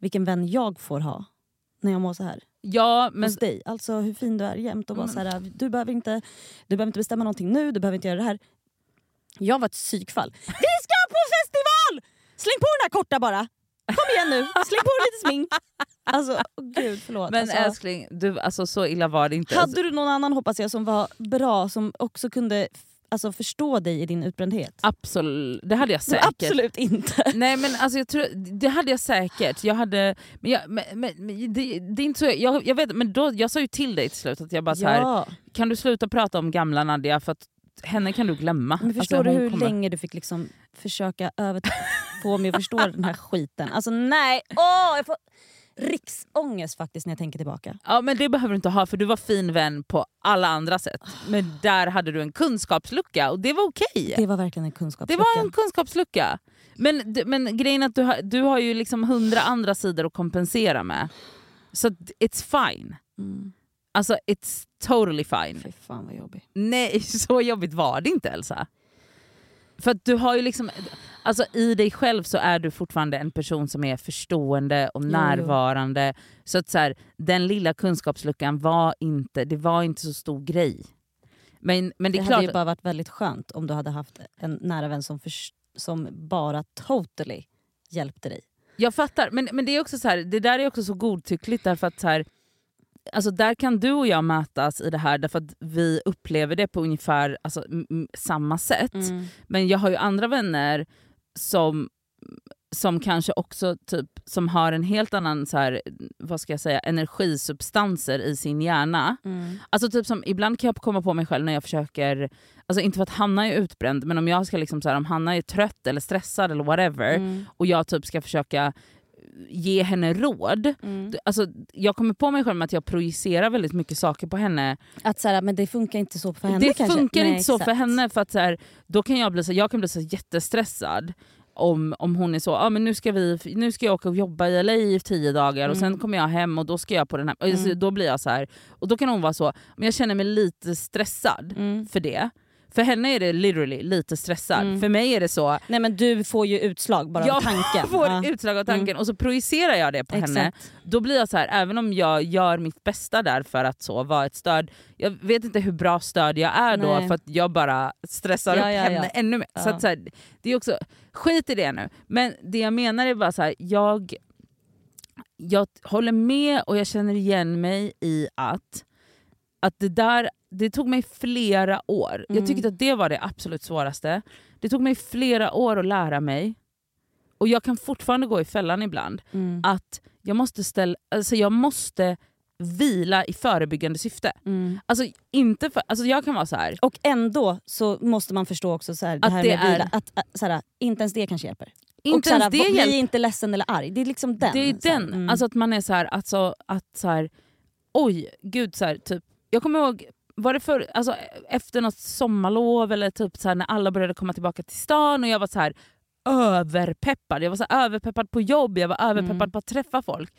vilken vän jag får ha när jag mår så här? Ja, men... Hos dig. Alltså hur fin du är jämt och bara så här, du behöver inte bestämma någonting nu. Du behöver inte göra det här. Jag var ett psykfall. Vi ska på festival! Släng på den här korta bara. Kom igen nu. Släng på lite smink. Alltså, gud förlåt. Men alltså, älskling, du, alltså, så illa var det inte. Hade du någon annan, hoppas jag, som var bra, som också kunde alltså, förstå dig i din utbrändhet? Absolut. Det hade jag säkert. Absolut inte. Nej, men alltså, jag tror, det hade jag säkert. Jag hade... Men det är inte så... Jag vet, men då, jag sa ju till dig till slut att jag bara så här... Kan du sluta prata om gamla Nadia för att henne kan du glömma. Men förstår alltså, du hur länge du fick liksom försöka få mig att förstå den här skiten? Alltså nej, jag får riksångest faktiskt när jag tänker tillbaka. Ja, men det behöver du inte ha, för du var fin vän på alla andra sätt. Men där hade du en kunskapslucka och det var okej. Det var verkligen en kunskapslucka. Det var en kunskapslucka. Men grejen är att du har ju liksom 100 andra sidor att kompensera med. Så it's fine. Mm. Alltså, it's totally fine. Fy fan vad jobbigt. Nej, så jobbigt var det inte, Elsa. För att du har ju liksom... Alltså, i dig själv så är du fortfarande en person som är förstående och närvarande. Så att så här, den lilla kunskapsluckan var inte så stor grej. Men det är klart... Det hade ju bara varit väldigt skönt om du hade haft en nära vän som bara totally hjälpte dig. Jag fattar. Men det är också så här... Det där är också så godtyckligt därför att så här... Alltså där kan du och jag mötas i det här därför att vi upplever det på ungefär alltså, samma sätt. Mm. Men jag har ju andra vänner som kanske också typ som har en helt annan så här, vad ska jag säga, energisubstanser i sin hjärna. Mm. Alltså typ som ibland kan jag komma på mig själv när jag försöker, alltså inte för att Hanna är utbränd, men om jag ska liksom så här, om Hanna är trött eller stressad eller whatever och jag typ ska försöka ge henne råd. Alltså, jag kommer på mig själv att jag projicerar väldigt mycket saker på henne. Att så här, men det funkar inte så för henne det kanske. Det funkar inte så för henne för att så här, då kan jag kan bli så jättestressad om hon är så, men nu ska jag åka och jobba i LA i 10 dagar och sen kommer jag hem och då ska jag på den här så, då blir jag så här och då kan hon vara så, men jag känner mig lite stressad för det. För henne är det literally lite stressad. För mig är det så... Nej, men du får ju utslag bara av tanken. Jag får utslag av tanken och så projicerar jag det på henne. Då blir jag så här, även om jag gör mitt bästa där för att så vara ett stöd. Jag vet inte hur bra stöd jag är då för att jag bara stressar upp henne ännu mer. Så att så här, det är också... Skit i det nu. Men det jag menar är bara så här, jag håller med och jag känner igen mig i att det där... Det tog mig flera år. Jag tyckte att det var det absolut svåraste. Det tog mig flera år att lära mig. Och jag kan fortfarande gå i fällan ibland. Att jag måste vila i förebyggande syfte. Alltså, inte för, alltså jag kan vara så här. Och ändå så måste man förstå också så här, det här med vila. Att så här, inte ens det kanske hjälper. Inte ens det hjälper. Bli inte ledsen eller arg. Det är liksom den. Det är den. Alltså att man är så här. Oj, gud så här, typ. Jag kommer ihåg... var det för, alltså, efter något sommarlov eller typ så här, när alla började komma tillbaka till stan och jag var så här överpeppad. Jag var så här, överpeppad på jobb, jag var överpeppad på att träffa folk.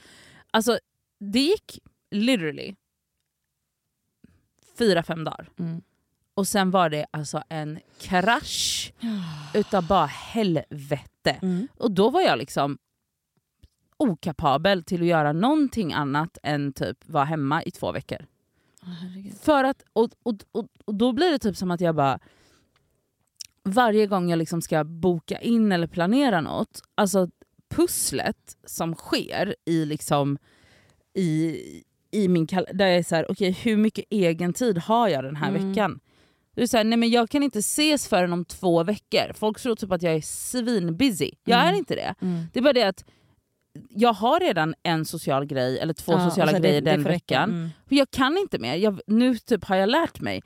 Alltså det gick literally 4-5 dagar. Mm. Och sen var det alltså en krasch utav bara helvete. Mm. Och då var jag liksom okapabel till att göra någonting annat än typ vara hemma i 2 veckor. För att, och då blir det typ som att jag bara, varje gång jag liksom ska boka in eller planera något, alltså pusslet som sker i liksom i min där jag är så här, okej, hur mycket egen tid har jag den här veckan? Du är så här, nej men jag kan inte ses förrän om 2 veckor. Folk tror typ att jag är svinbusy. Jag är inte det. Det är bara det att jag har redan en social grej eller 2 sociala grejer den veckan. Jag kan inte mer. Nu typ har jag lärt mig.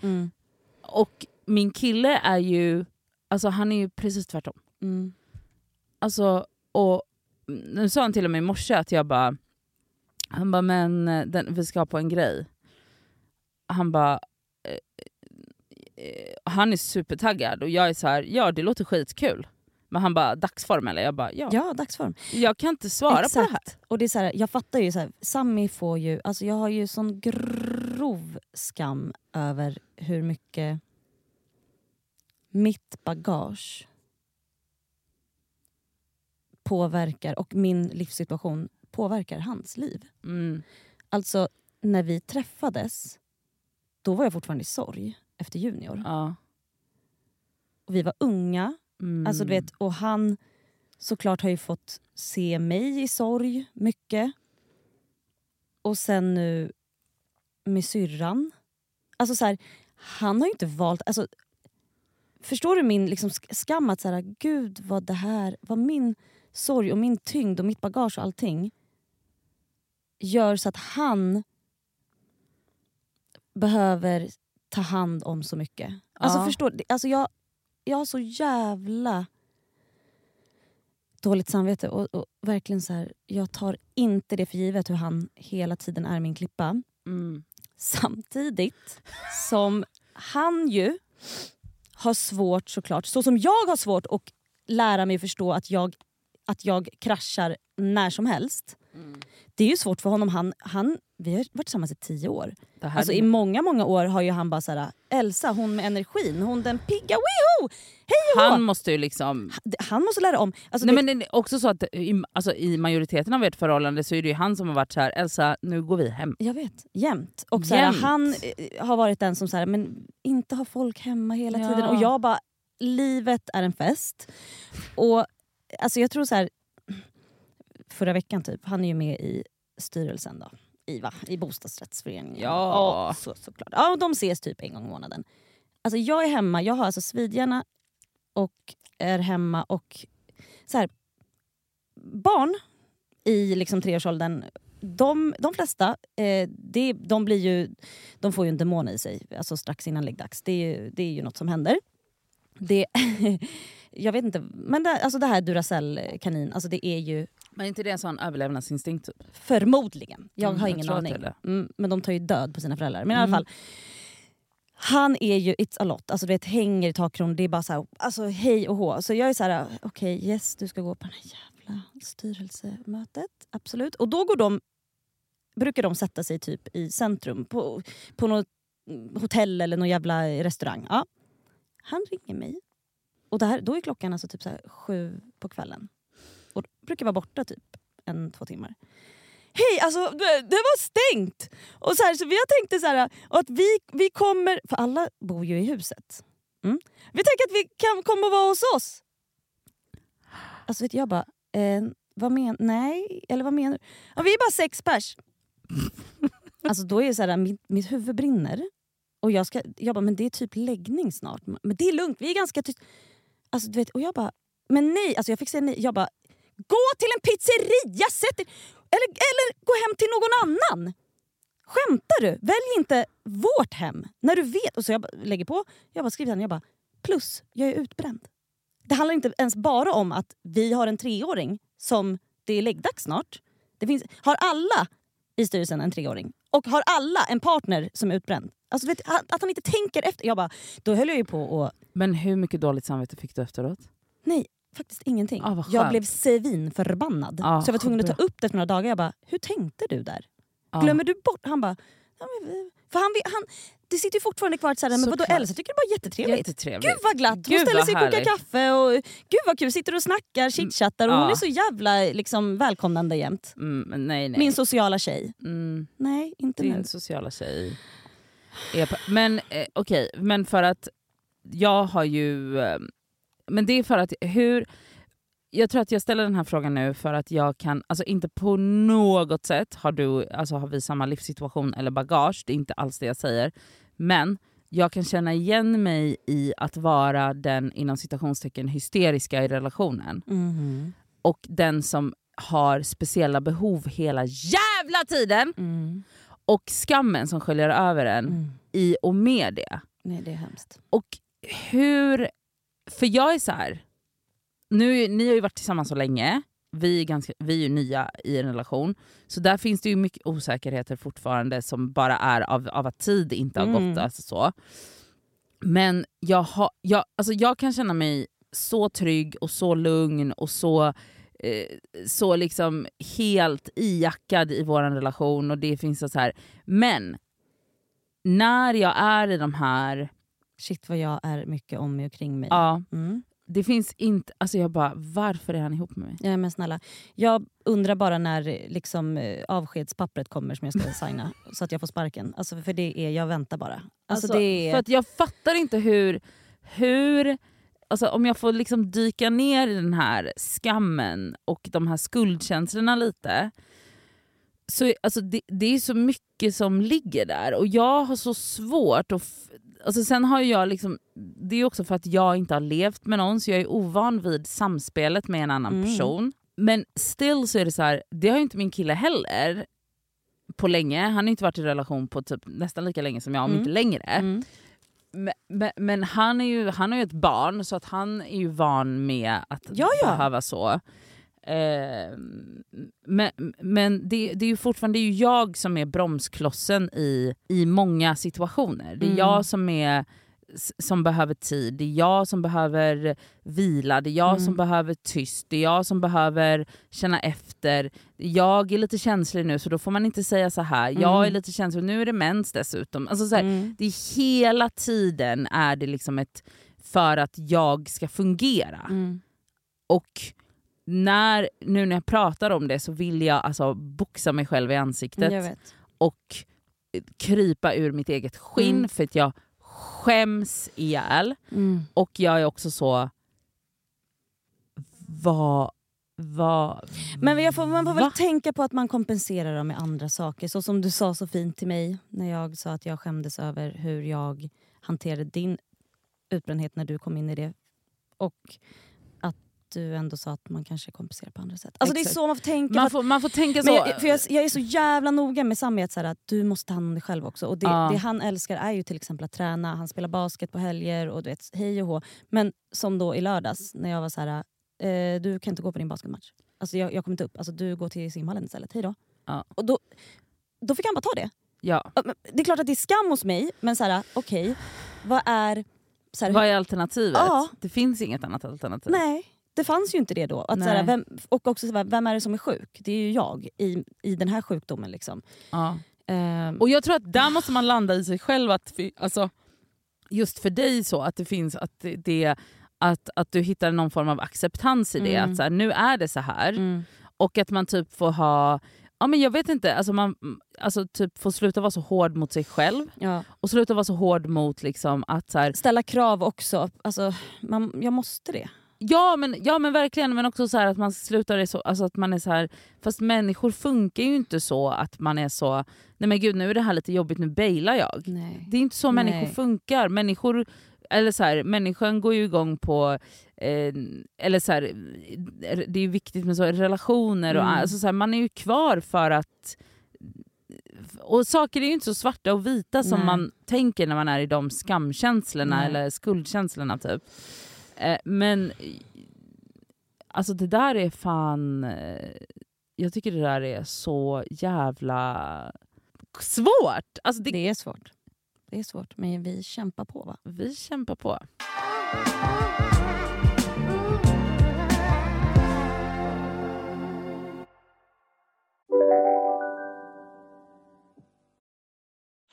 Och min kille är ju, alltså han är ju precis tvärtom. Alltså, och nu sa han till och med i morse att jag bara, han bara, men vi ska på en grej. Han bara, han är supertaggad och jag är så här, ja det låter skitkul. Men han bara, dagsform eller? Jag bara, ja, dagsform. Jag kan inte svara exakt på det här. Och det är så här, jag fattar ju så här, Sammy får ju, alltså jag har ju sån grov skam över hur mycket mitt bagage påverkar och min livssituation påverkar hans liv. Alltså, när vi träffades då var jag fortfarande i sorg efter junior. Ja. Och vi var unga. Alltså, du vet, och han såklart har ju fått se mig i sorg mycket. Och sen nu med syrran. Alltså så här, han har ju inte valt, alltså, förstår du min liksom skam att så här, gud vad det här, vad min sorg och min tyngd och mitt bagage och allting gör så att han behöver ta hand om så mycket. Alltså förstår du, alltså jag har så jävla dåligt samvete och verkligen så här, jag tar inte det för givet hur han hela tiden är min klippa. Samtidigt som han ju har svårt såklart, så som jag har svårt att lära mig förstå att jag kraschar när som helst. Det är ju svårt för honom. Han vi har varit tillsammans i 10 år. Alltså i många år har ju han bara så här, Elsa, hon med energin, hon den pigga, woohoo! Hej. Han måste ju liksom, han måste lära om. Alltså, nej, men det är också så att alltså, i majoriteten av ert förhållande så är det ju han som har varit så här, Elsa, nu går vi hem. Jag vet, jämt. Och så här, han har varit den som så här, men inte har folk hemma hela tiden, och jag bara, livet är en fest. Och alltså jag tror så här, förra veckan typ, han är ju med i styrelsen då, i bostadsrättsföreningen. Ja, såklart. Ja, och de ses typ en gång i månaden. Alltså jag är hemma, jag har alltså svidjarna och är hemma, och så här, barn i liksom 3-årsåldern, de flesta de blir ju, de får ju en demon i sig alltså strax innan läggdags. Det är ju något som händer. Det jag vet inte, men det, alltså det här Duracell-kanin, alltså det är ju, men inte det en sån överlevnadsinstinkt typ? Förmodligen. Jag har ingen aning. Men de tar ju död på sina föräldrar. Men i alla fall, han är ju it's a lot. Alltså du vet, hänger i takkron. Det är bara så här, alltså hej och hå. Så jag är så här, okej, yes, du ska gå på det här jävla styrelsemötet. Absolut. Och då brukar de sätta sig typ i centrum på något hotell eller någon jävla restaurang. Ja. Han ringer mig. Och det här, då är klockan alltså typ så här 7 på kvällen. Och brukar vara borta typ 1-2 timmar. Hej, alltså det var stängt. Och så här, så vi tänkte så här, att vi kommer, för alla bor ju i huset. Vi tänker att vi kan komma och vara hos oss. Alltså vet jag bara, nej, eller vad menar du? Ja, vi är bara 6 pers. Alltså då är det så här, mitt huvud brinner. Och jag bara, men det är typ läggning snart. Men det är lugnt, vi är ganska tyst. Alltså du vet, och jag bara, men nej, alltså jag fick säga nej. Jag bara, gå till en pizzeria, eller gå hem till någon annan. Skämtar du? Välj inte vårt hem när du vet. Och så jag lägger på, jag bara skriver den, jag bara, plus, jag är utbränd. Det handlar inte ens bara om att vi har en 3-åring som det är läggdags snart. Har alla i styrelsen en 3-åring? Och har alla en partner som är utbränd. Alltså vet, att han inte tänker efter. Jag bara, då höll jag ju på och... Men hur mycket dåligt samvete fick du efteråt? Nej, faktiskt ingenting. Ah, jag blev svinförbannad. Ah, så jag var tvungen att ta upp det för några dagar. Jag bara, hur tänkte du där? Ah. Glömmer du bort? Han bara... För han det sitter ju fortfarande kvar så här, men vadå Elsa, tycker det är bara jättetrevligt. Gud vad glatt, hon ställer sig och kokar kaffe och gud vad kul, sitter och snackar, chitchattar och hon är så jävla liksom välkomnande jämt. Mm, nej. Min sociala tjej. Mm. Nej, inte min sociala tjej. Men okej, men för att jag har ju men det är för att hur jag tror att jag ställer den här frågan nu för att jag kan, alltså inte på något sätt har vi samma livssituation eller bagage, det är inte alls det jag säger. Men jag kan känna igen mig i att vara den inom citationstecken hysteriska i relationen. Mm. Och den som har speciella behov hela jävla tiden. Mm. Och skammen som sköljer över en i och med det. Nej, det är hemskt. Och hur, för jag är så här. Nu, ni har ju varit tillsammans så länge. Vi är ju nya i en relation. Så där finns det ju mycket osäkerheter fortfarande som bara är av att tid inte har gått. Alltså så. Men jag kan känna mig så trygg och så lugn och så liksom helt ijackad i vår relation. Och det finns så här. Men när jag är i de här... Shit vad jag är mycket om mig och kring mig. Ja. Mm. Det finns inte, alltså jag bara, varför är han ihop med mig? Ja men snälla, jag undrar bara när liksom avskedspappret kommer som jag ska signa så att jag får sparken. Alltså för det är, jag väntar bara. Alltså det är... För att jag fattar inte hur, alltså om jag får liksom dyka ner i den här skammen och de här skuldkänslorna lite. Så alltså det är så mycket som ligger där och jag har så svårt att... Alltså sen har jag liksom, det är också för att jag inte har levt med någon så jag är ovan vid samspelet med en annan person. Men still så är det så här, det har ju inte min kille heller på länge. Han har inte varit i relation på typ nästan lika länge som jag, om inte längre. Mm. Men han har ju ett barn så att han är ju van med att behöva så. Men det är ju fortfarande det är ju jag som är bromsklossen i många situationer. Det är jag som behöver tid. Det är jag som behöver vila. Det är jag som behöver tyst. Det är jag som behöver känna efter. Jag är lite känslig nu så då får man inte säga så här. Jag är lite känslig. Nu är det mens dessutom. Alltså så här, det är hela tiden är det liksom ett för att jag ska fungera. Och nu när jag pratar om det så vill jag alltså boxa mig själv i ansiktet och krypa ur mitt eget skinn för att jag skäms ihjäl och jag är också så men man får väl tänka på att man kompenserar dem med andra saker, så som du sa så fint till mig när jag sa att jag skämdes över hur jag hanterade din utbrändhet när du kom in i det och du ändå sa att man kanske kompenserar på andra sätt. Alltså exakt. Det är så man får tänka. Man får tänka så. Men jag är så jävla noga med samhet så här, att du måste ta hand om dig själv också. Och det han älskar är ju till exempel att träna. Han spelar basket på helger och du vet, hej och hå. Men som då i lördags när jag var så här, du kan inte gå på din basketmatch. Alltså jag kommer inte upp. Alltså du går till simhallen istället. Hej då. Och då fick han bara ta det. Ja. Det är klart att det är skam hos mig. Men så här, okej. Vad är alternativet? Ja. Det finns inget annat alternativ. Nej. Det fanns ju inte det då. Att såhär, vem är det som är sjuk? Det är ju jag i den här sjukdomen liksom. Ja. Och jag tror att där måste man landa i sig själv att alltså, just för dig så att det finns att du hittar någon form av acceptans i det. Att så här, nu är det så här och att man typ får ha jag vet inte, alltså man typ får sluta vara så hård mot sig själv och sluta vara så hård mot liksom att så här, ställa krav också. Alltså jag måste det. Ja men verkligen, men också så här att man slutar det så, alltså att man är så här, fast människor funkar ju inte så att man är så nej men gud nu är det här lite jobbigt, nu bailar jag. Nej. Det är inte så människor funkar. Människor eller så här, människan går ju igång på eller så här, det är ju viktigt med så relationer och alltså så här, man är ju kvar för att och saker är ju inte så svarta och vita som man tänker när man är i de skamkänslorna eller skuldkänslorna typ. Men alltså det där är fan jag tycker det där är så jävla svårt. Alltså det är svårt. Det är svårt, men vi kämpar på, va? Vi kämpar på.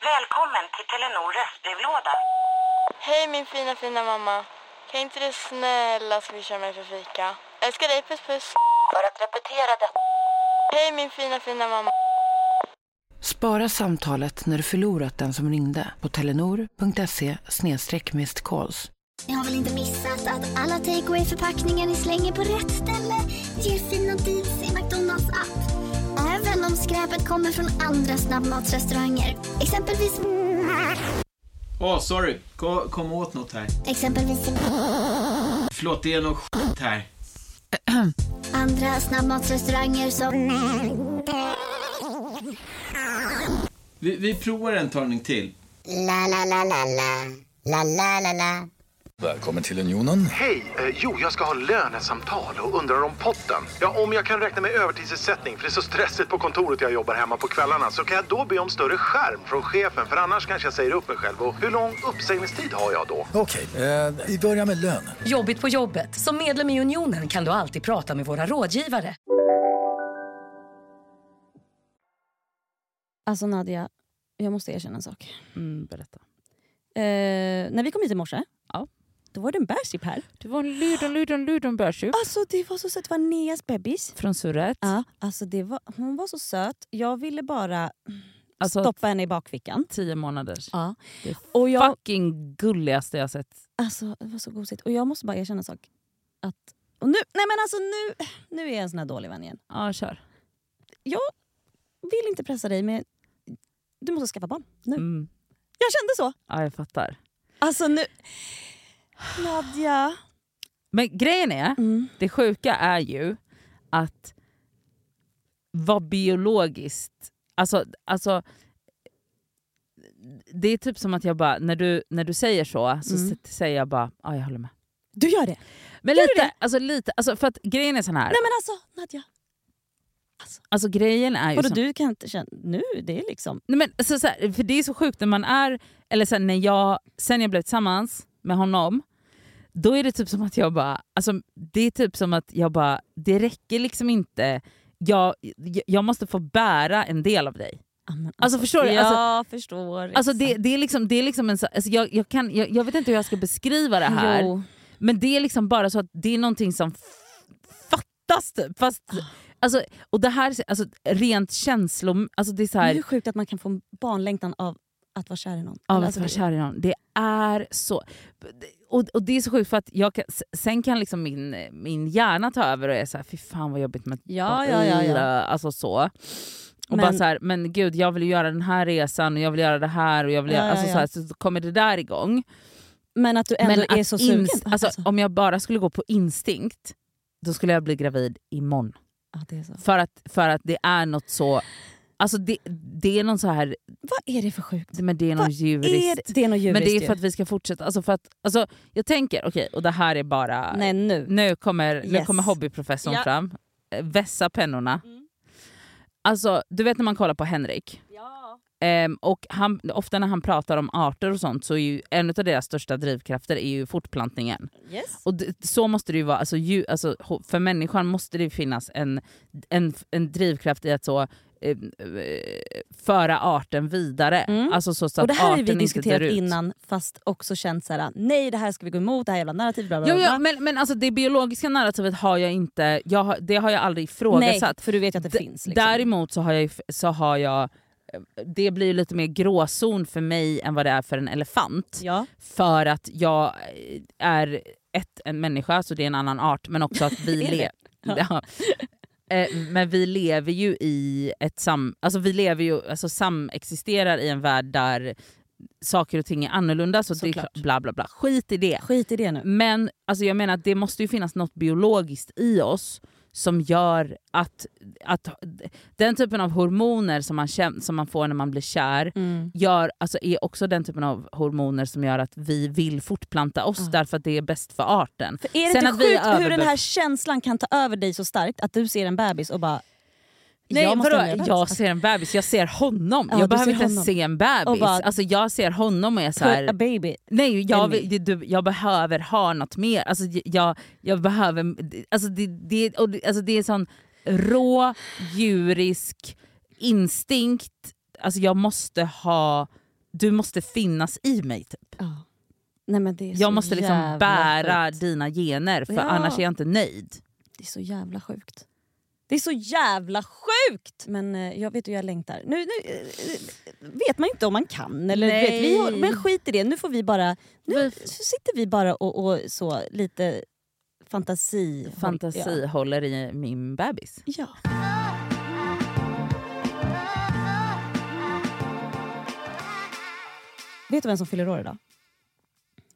Välkommen till Telenor röstbrevlåda. Hej min fina mamma. Kan inte du snälla swisha mig för fika? Älskar dig, puss puss. För att repetera det. Hej min fina mamma. Spara samtalet när du förlorat den som ringde på telenor.se/missed calls. Ni har väl inte missat att alla takeaway förpackningar ni slänger på rätt ställe ger fina deals i McDonald's app. Även om skräpet kommer från andra snabbmatsrestauranger. Exempelvis... sorry. Kom åt något här. Exempelvis... Förlåt, det är något skit här. Andra snabbmatsrestauranger som... Vi provar en talning till. La la la la la. La la la la. Välkommen till Unionen. Hej, jag ska ha lönesamtal och undrar om potten. Ja, om jag kan räkna med övertidsersättning, för det är så stressigt på kontoret, jag jobbar hemma på kvällarna. Så kan jag då be om större skärm från chefen, för annars kanske jag säger upp mig själv. Och hur lång uppsägningstid har jag då? Okej, vi börjar med lön. Jobbigt på jobbet. Som medlem i Unionen kan du alltid prata med våra rådgivare. Alltså Nadia, jag måste erkänna en sak. Berätta. När vi kom hit i morse, ja, då var det en bärsip här. Det var en liten bärsip. Alltså det var så söt, det var Neas bebis. Från surret. Ja, alltså hon var så söt. Jag ville bara stoppa henne i bakfickan. 10 månader. Ja. Det och jag, fucking gulligaste jag sett. Alltså det var så gosigt. Och jag måste bara erkänna en sak. Nu är jag en sån här dålig vän igen. Ja, kör. Jag vill inte pressa dig, men du måste skaffa barn nu. Mm. Jag kände så. Ja, jag fattar. Alltså nu... Nadja... Men grejen är... Mm. Det sjuka är ju att vara biologiskt... Alltså... Det är typ som att jag bara... När du säger så säger jag bara... Ja, jag håller med. Du gör det. Men gör lite... Alltså, för att grejen är sån här... Nej, men alltså, Nadja... Alltså grejen är ju vadå, som... du kan inte känna nu, det är liksom... Nej, men, så här, för det är så sjukt när man är... Eller så här, sen jag blev tillsammans med honom, då är det typ som att jag bara... Alltså det är typ som att jag bara... Det räcker liksom inte. Jag måste få bära en del av dig. Alltså förstår du? Jag förstår. Liksom. Alltså det är liksom en... Alltså, jag vet inte hur jag ska beskriva det här. Jo. Men det är liksom bara så att det är någonting som fattas typ. Fast... Alltså, och det här, alltså, rent känslor, alltså det är så här, men det är sjukt att man kan få en barnlängtan av att vara kär i någon. Av att vara kär i någon. Det är så. Och det är så sjukt för att sen kan liksom min hjärna ta över och är så här, fy fan vad jobbigt med ja. Alltså så. Och men, bara så här, men gud, jag vill ju göra den här resan och jag vill göra det här och jag vill göra, alltså så här, så kommer det där igång. Men att du ändå är så sugen. Alltså om jag bara skulle gå på instinkt, då skulle jag bli gravid imorgon. Ja, det är så. För att det är något så... Alltså det är någon så här... Vad är det för sjukt? Men det är något djuriskt. Men det är för att vi ska fortsätta. Alltså för att... Alltså jag tänker... Okej, och det här är bara... Nej, nu. Nu kommer hobbyprofessorn fram. Vässa pennorna. Mm. Alltså, du vet när man kollar på Henrik. Ja. Och han, ofta när han pratar om arter och sånt, så är ju en av deras största drivkrafter är ju fortplantningen. Yes. Och så måste det ju vara, alltså, för människan måste det finnas en drivkraft i att så föra arten vidare. Mm. Alltså så att arten inte dör ut. Och det här har vi diskuterat innan, fast också känt så här: nej, det här ska vi gå emot, det här jävla narrativet. Ja, men alltså det biologiska narrativet har jag inte, det har jag aldrig ifrågasatt. Nej, för du vet att det finns. Liksom. Däremot så har jag det blir lite mer gråzon för mig än vad det är för en elefant. Ja. För att jag är en människa, så det är en annan art. Men också att vi lever. Ja. Men vi lever ju i ett samexisterar i en värld där saker och ting är annorlunda. Så det är bla bla bla. Skit i det nu. Men alltså, jag menar att det måste ju finnas något biologiskt i oss som gör att den typen av hormoner som man får när man blir kär är också den typen av hormoner som gör att vi vill fortplanta oss därför att det är bäst för arten. För är det inte sjukt hur den här känslan kan ta över dig så starkt att du ser en bebis och bara Nej, jag ser en bebis, jag ser honom. Ja, jag behöver inte se en bebis. Alltså jag ser honom och jag är så här, a baby. Nej, jag behöver ha något mer. Alltså jag behöver, alltså det är sån rå djurisk instinkt. Alltså jag måste ha, du måste finnas i mig typ. Oh. Nej, men det är jag måste liksom bära sjukt. Dina gener för annars är jag inte nöjd. Det är så jävla sjukt. Det är så jävla sjukt! Men jag vet hur jag längtar. Nu vet man inte om man kan. Eller, vet, men skit i det. Nu får vi bara... Nu så sitter vi bara och så lite fantasi... Fantasi håller i min bebis. Ja. Vet du vem som fyller år idag?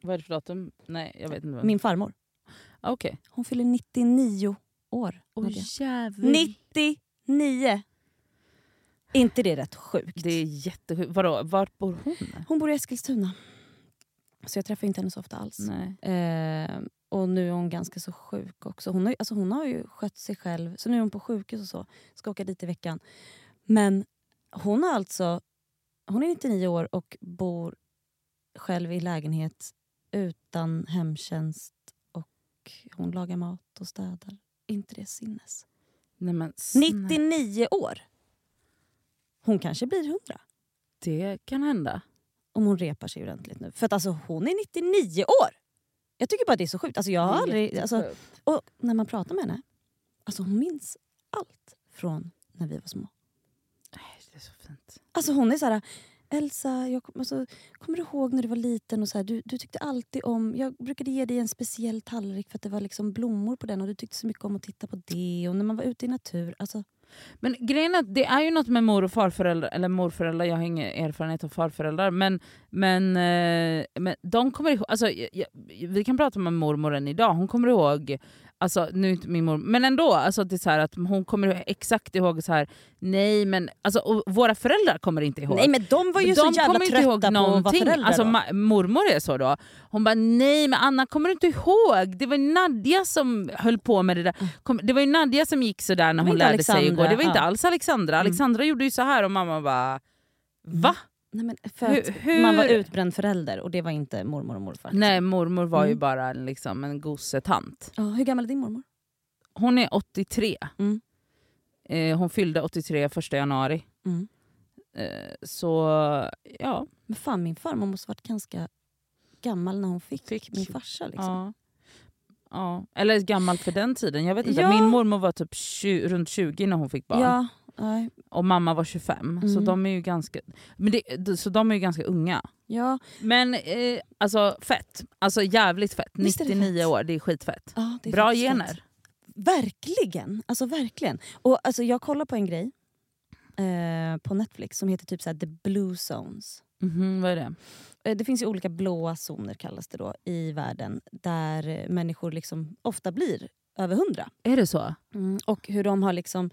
Vad är det för datum? Nej, jag vet inte vem. Min farmor. Okej. Okay. Hon fyller 99 år. Åh, jävlar. 99. Inte det rätt sjukt? Det är jättesjukt. Vadå? Var bor hon? Hon bor i Eskilstuna. Så jag träffar inte henne så ofta alls. Nej. Och nu är hon ganska så sjuk också. Hon har ju skött sig själv. Så nu är hon på sjukhus och så. Ska åka dit i veckan. Men hon har alltså... Hon är 99 år och bor själv i lägenhet utan hemtjänst. Och hon lagar mat och städar. Inte det sinnes. Nej, men 99 år. Hon kanske blir 100. Det kan hända. Om hon repar sig ordentligt nu. För att alltså hon är 99 år. Jag tycker bara det är så sjukt. Alltså jag har aldrig... Alltså, och när man pratar med henne. Alltså hon minns allt från när vi var små. Nej, det är så fint. Alltså hon är så här... Elsa, kommer du ihåg när du var liten och så här, du tyckte alltid om, jag brukade ge dig en speciell tallrik för att det var liksom blommor på den och du tyckte så mycket om att titta på det och när man var ute i natur, alltså. Men grejen är att det är ju något med mor- och farföräldrar eller morföräldrar, jag har ingen erfarenhet av farföräldrar, men de kommer ihåg, alltså vi kan prata med mormoren idag, hon kommer ihåg, alltså nu inte min mor, men ändå, alltså det är så här att hon kommer exakt ihåg så här, nej men alltså våra föräldrar kommer inte ihåg. Nej men de var ju de så jävla trötta på att vara föräldrar. Alltså mormor är så då. Hon bara nej men Anna kommer du inte ihåg. Det var ju Nadja som höll på med det där. Det var ju Nadja som gick så där när hon lärde sig att gå. Det var inte alls Alexandra. Alexandra gjorde ju så här och mamma bara va? Nej, men för hur? Man var utbränd förälder och det var inte mormor och morfar. Nej, mormor var ju bara liksom en gosetant. Ja, hur gammal är din mormor? Hon är 83. Mm. Hon fyllde 83 första januari. Mm. Så, ja. Men fan, min farmor måste varit ganska gammal när hon fick min farsa liksom. Ja. Ja. Eller gammal för den tiden, jag vet inte. Ja. Min mormor var typ runt 20 när hon fick barn. Ja. Nej. Och mamma var 25 så de är ju ganska så de är ju ganska unga. Ja. Men alltså fett. Alltså jävligt fett. 99 fett? År, det är skitfett. Ja, det är bra gener. Fett. Verkligen. Alltså verkligen. Och alltså jag kollar på en grej på Netflix som heter typ så här The Blue Zones. Mhm, vad är det? Det finns ju olika blåa zoner kallas det då i världen där människor liksom ofta blir över 100. Är det så? Mm. Och hur de har liksom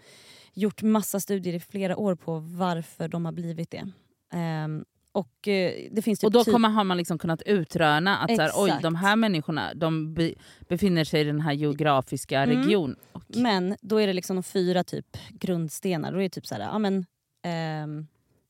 gjort massa studier i flera år på varför de har blivit det. Och det finns typ och då har man liksom kunnat utröna att så här, oj, de här människorna de befinner sig i den här geografiska regionen. Okay. Men då är det liksom de 4 typ grundstenar. Då är det typ så här, ja men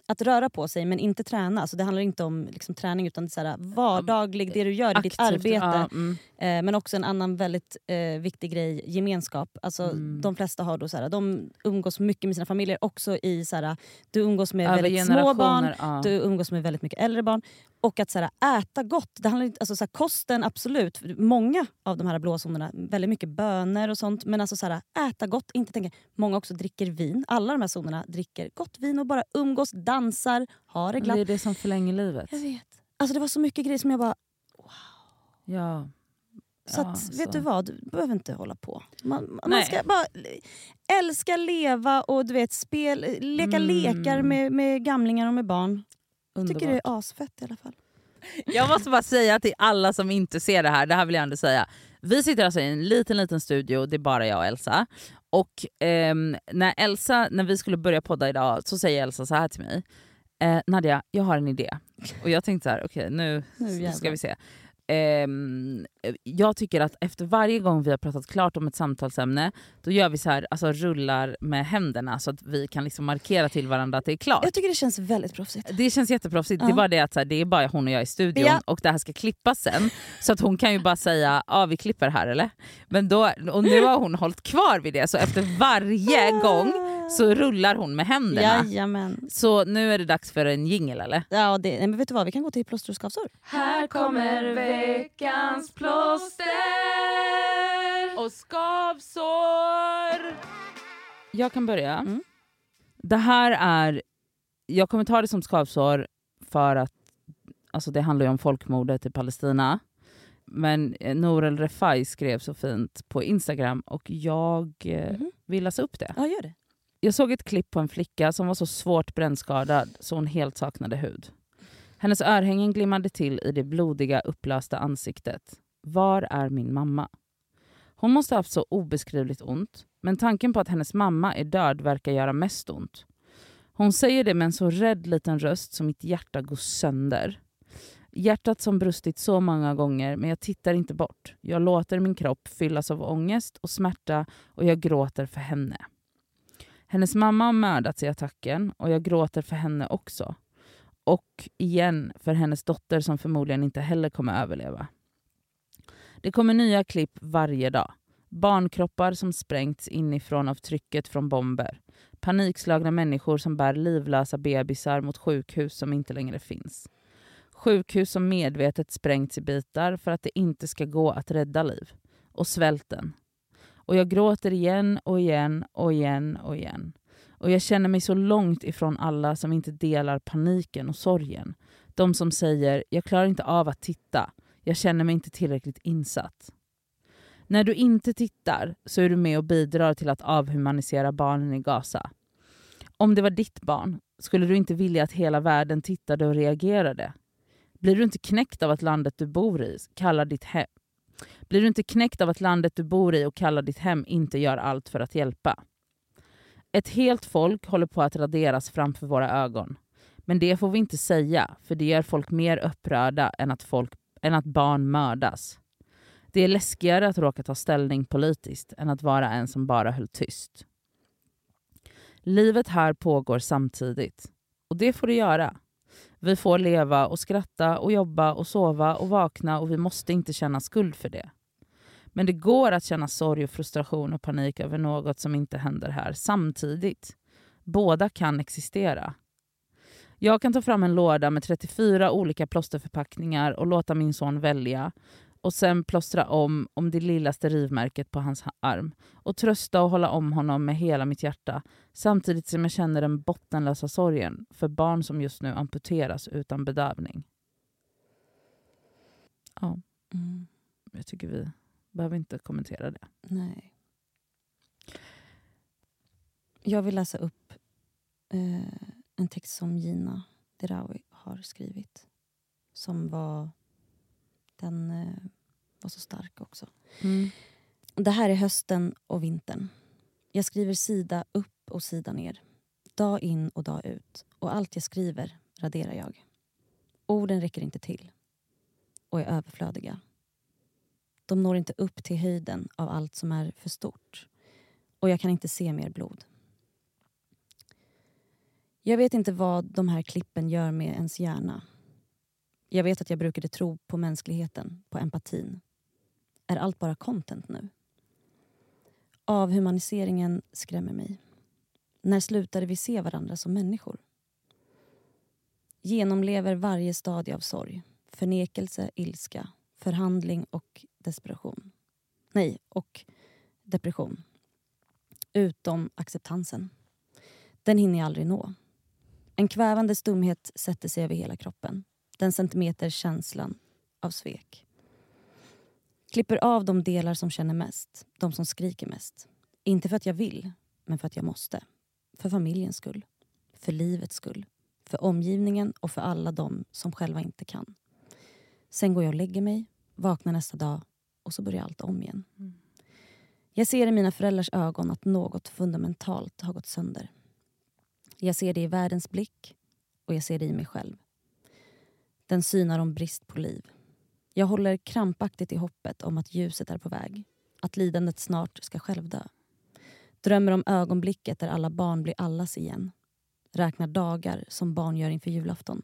att röra på sig men inte träna. Så det handlar inte om liksom, träning utan det är så här, vardaglig, det du gör i ditt arbete. Ja, men också en annan väldigt viktig grej, gemenskap. Alltså, de flesta har då så här, de umgås mycket med sina familjer också i så här, du umgås med väldigt små barn, du umgås med väldigt mycket äldre barn. Och att så här, äta gott, det handlar, alltså, så här, kosten absolut, många av de här blåzonerna, väldigt mycket bönor och sånt. Men alltså så här, äta gott, inte tänka, många också dricker vin. Alla de här zonerna dricker gott vin och bara umgås, dansar, har det glatt. Det är det som förlänger livet. Jag vet. Alltså det var så mycket grejer som jag bara, wow. Ja. Så att, ja, vet du vad, du behöver inte hålla på. Man ska bara älska, leva och du vet, leka lekar med gamlingar och med barn. Underbart. Tycker det är asfett i alla fall. Jag måste bara säga till alla som inte ser det här vill jag ändå säga. Vi sitter alltså i en liten studio, det är bara jag och Elsa. Och när vi skulle börja podda idag så säger Elsa så här till mig. Nadja, jag har en idé. Och jag tänkte så här, okej, nu ska vi se. jag tycker att efter varje gång vi har pratat klart om ett samtalsämne, då gör vi så här, alltså rullar med händerna så att vi kan liksom markera till varandra att det är klart. Jag tycker det känns väldigt proffsigt. Det känns jätteproffsigt. Det är bara det att så här, det är bara hon och jag i studion och det här ska klippas sen. Så att hon kan ju bara säga, ja vi klipper här eller? Men då, och nu har hon hållit kvar vid det, så efter varje gång så rullar hon med händerna. Jajamän. Så nu är det dags för en jingle eller? Ja, men vet du vad, vi kan gå till plåster och skavsår. Här kommer veckans plåster och skavsår. Jag kan börja. Det här är, jag kommer ta det som skavsår för att alltså det handlar ju om folkmordet i Palestina. Men Norel Refaj skrev så fint på Instagram och jag vill läsa upp det. Ja, gör det. Jag såg ett klipp på en flicka som var så svårt brännskadad så hon helt saknade hud. Hennes örhängen glimmade till i det blodiga upplösta ansiktet. Var är min mamma? Hon måste ha haft så obeskrivligt ont, men tanken på att hennes mamma är död verkar göra mest ont. Hon säger det med en så rädd liten röst som mitt hjärta går sönder. Hjärtat som brustit så många gånger, men jag tittar inte bort. Jag låter min kropp fyllas av ångest och smärta och jag gråter för henne. Hennes mamma har mördats i attacken och jag gråter för henne också. Och igen för hennes dotter som förmodligen inte heller kommer överleva. Det kommer nya klipp varje dag. Barnkroppar som sprängts inifrån av trycket från bomber. Panikslagna människor som bär livlösa bebisar mot sjukhus som inte längre finns. Sjukhus som medvetet sprängts i bitar för att det inte ska gå att rädda liv. Och svälten. Och jag gråter igen och igen och igen och igen. Och jag känner mig så långt ifrån alla som inte delar paniken och sorgen. De som säger, jag klarar inte av att titta. Jag känner mig inte tillräckligt insatt. När du inte tittar så är du med och bidrar till att avhumanisera barnen i Gaza. Om det var ditt barn, skulle du inte vilja att hela världen tittade och reagerade? Blir du inte knäckt av att landet du bor i kallar ditt hem? Blir du inte knäckt av att landet du bor i och kallar ditt hem inte gör allt för att hjälpa? Ett helt folk håller på att raderas framför våra ögon. Men det får vi inte säga, för det gör folk mer upprörda än att barn mördas. Det är läskigare att råka ta ställning politiskt än att vara en som bara höll tyst. Livet här pågår samtidigt. Och det får det göra. Vi får leva och skratta och jobba och sova och vakna och vi måste inte känna skuld för det. Men det går att känna sorg och frustration och panik över något som inte händer här samtidigt. Båda kan existera. Jag kan ta fram en låda med 34 olika plåsterförpackningar och låta min son välja. Och sen plåstra om det lillaste rivmärket på hans arm. Och trösta och hålla om honom med hela mitt hjärta. Samtidigt som jag känner den bottenlösa sorgen för barn som just nu amputeras utan bedövning. Ja, jag tycker vi behöver inte kommentera det. Nej. Jag vill läsa upp en text som Gina Deraue har skrivit. Som var... Den var så stark också. Det här är hösten och vintern. Jag skriver sida upp och sida ner. Dag in och dag ut. Och allt jag skriver raderar jag. Orden räcker inte till. Och är överflödiga. De når inte upp till höjden av allt som är för stort. Och jag kan inte se mer blod. Jag vet inte vad de här klippen gör med ens hjärna. Jag vet att jag brukade tro på mänskligheten, på empatin. Är allt bara content nu? Avhumaniseringen skrämmer mig. När slutade vi se varandra som människor? Genomlever varje stadie av sorg. Förnekelse, ilska, förhandling och desperation. Nej, och depression. Utom acceptansen. Den hinner jag aldrig nå. En kvävande stumhet sätter sig över hela kroppen. Den centimeter känslan av svek. Klipper av de delar som känner mest. De som skriker mest. Inte för att jag vill, men för att jag måste. För familjens skull. För livets skull. För omgivningen och för alla de som själva inte kan. Sen går jag och lägger mig. Vaknar nästa dag. Och så börjar allt om igen. Jag ser i mina föräldrars ögon att något fundamentalt har gått sönder. Jag ser det i världens blick. Och jag ser det i mig själv. Den synar om brist på liv. Jag håller krampaktigt i hoppet om att ljuset är på väg. Att lidandet snart ska självdö. Drömmer om ögonblicket där alla barn blir allas igen. Räknar dagar som barn gör inför julafton.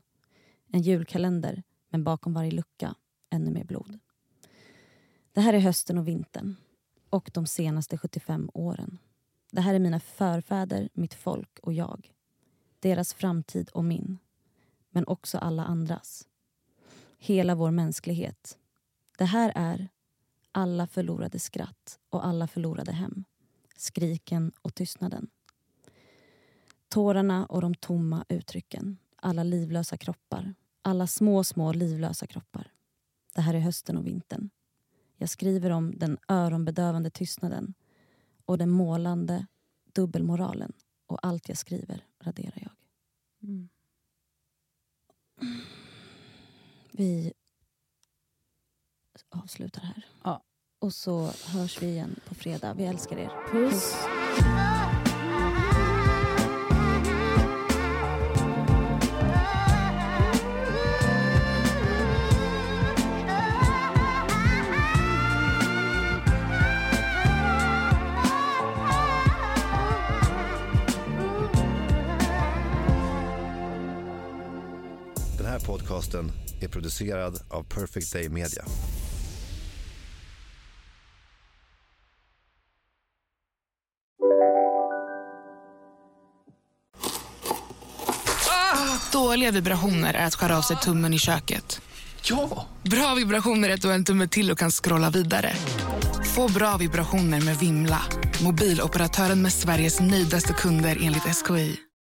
En julkalender, men bakom varje lucka ännu mer blod. Det här är hösten och vintern. Och de senaste 75 åren. Det här är mina förfäder, mitt folk och jag. Deras framtid och min. Men också alla andras. Hela vår mänsklighet. Det här är alla förlorade skratt och alla förlorade hem. Skriken och tystnaden. Tårarna och de tomma uttrycken. Alla livlösa kroppar. Alla små, små livlösa kroppar. Det här är hösten och vintern. Jag skriver om den öronbedövande tystnaden och den målande dubbelmoralen. Och allt jag skriver raderar jag. Mm. Vi avslutar här. Ja. Och så hörs vi igen på fredag. Vi älskar er. Puss! Puss. Podcasten är producerad av Perfect Day Media. Ah, dåliga vibrationer är att skära av sig tummen i köket. Ja! Bra vibrationer är att du har en tumme till och kan scrolla vidare. Få bra vibrationer med Vimla. Mobiloperatören med Sveriges nöjdaste kunder enligt SKI.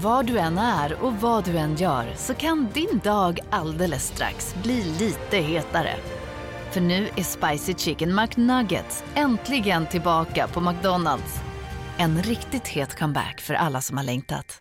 Var du än är och vad du än gör så kan din dag alldeles strax bli lite hetare. För nu är Spicy Chicken McNuggets äntligen tillbaka på McDonald's. En riktigt het comeback för alla som har längtat.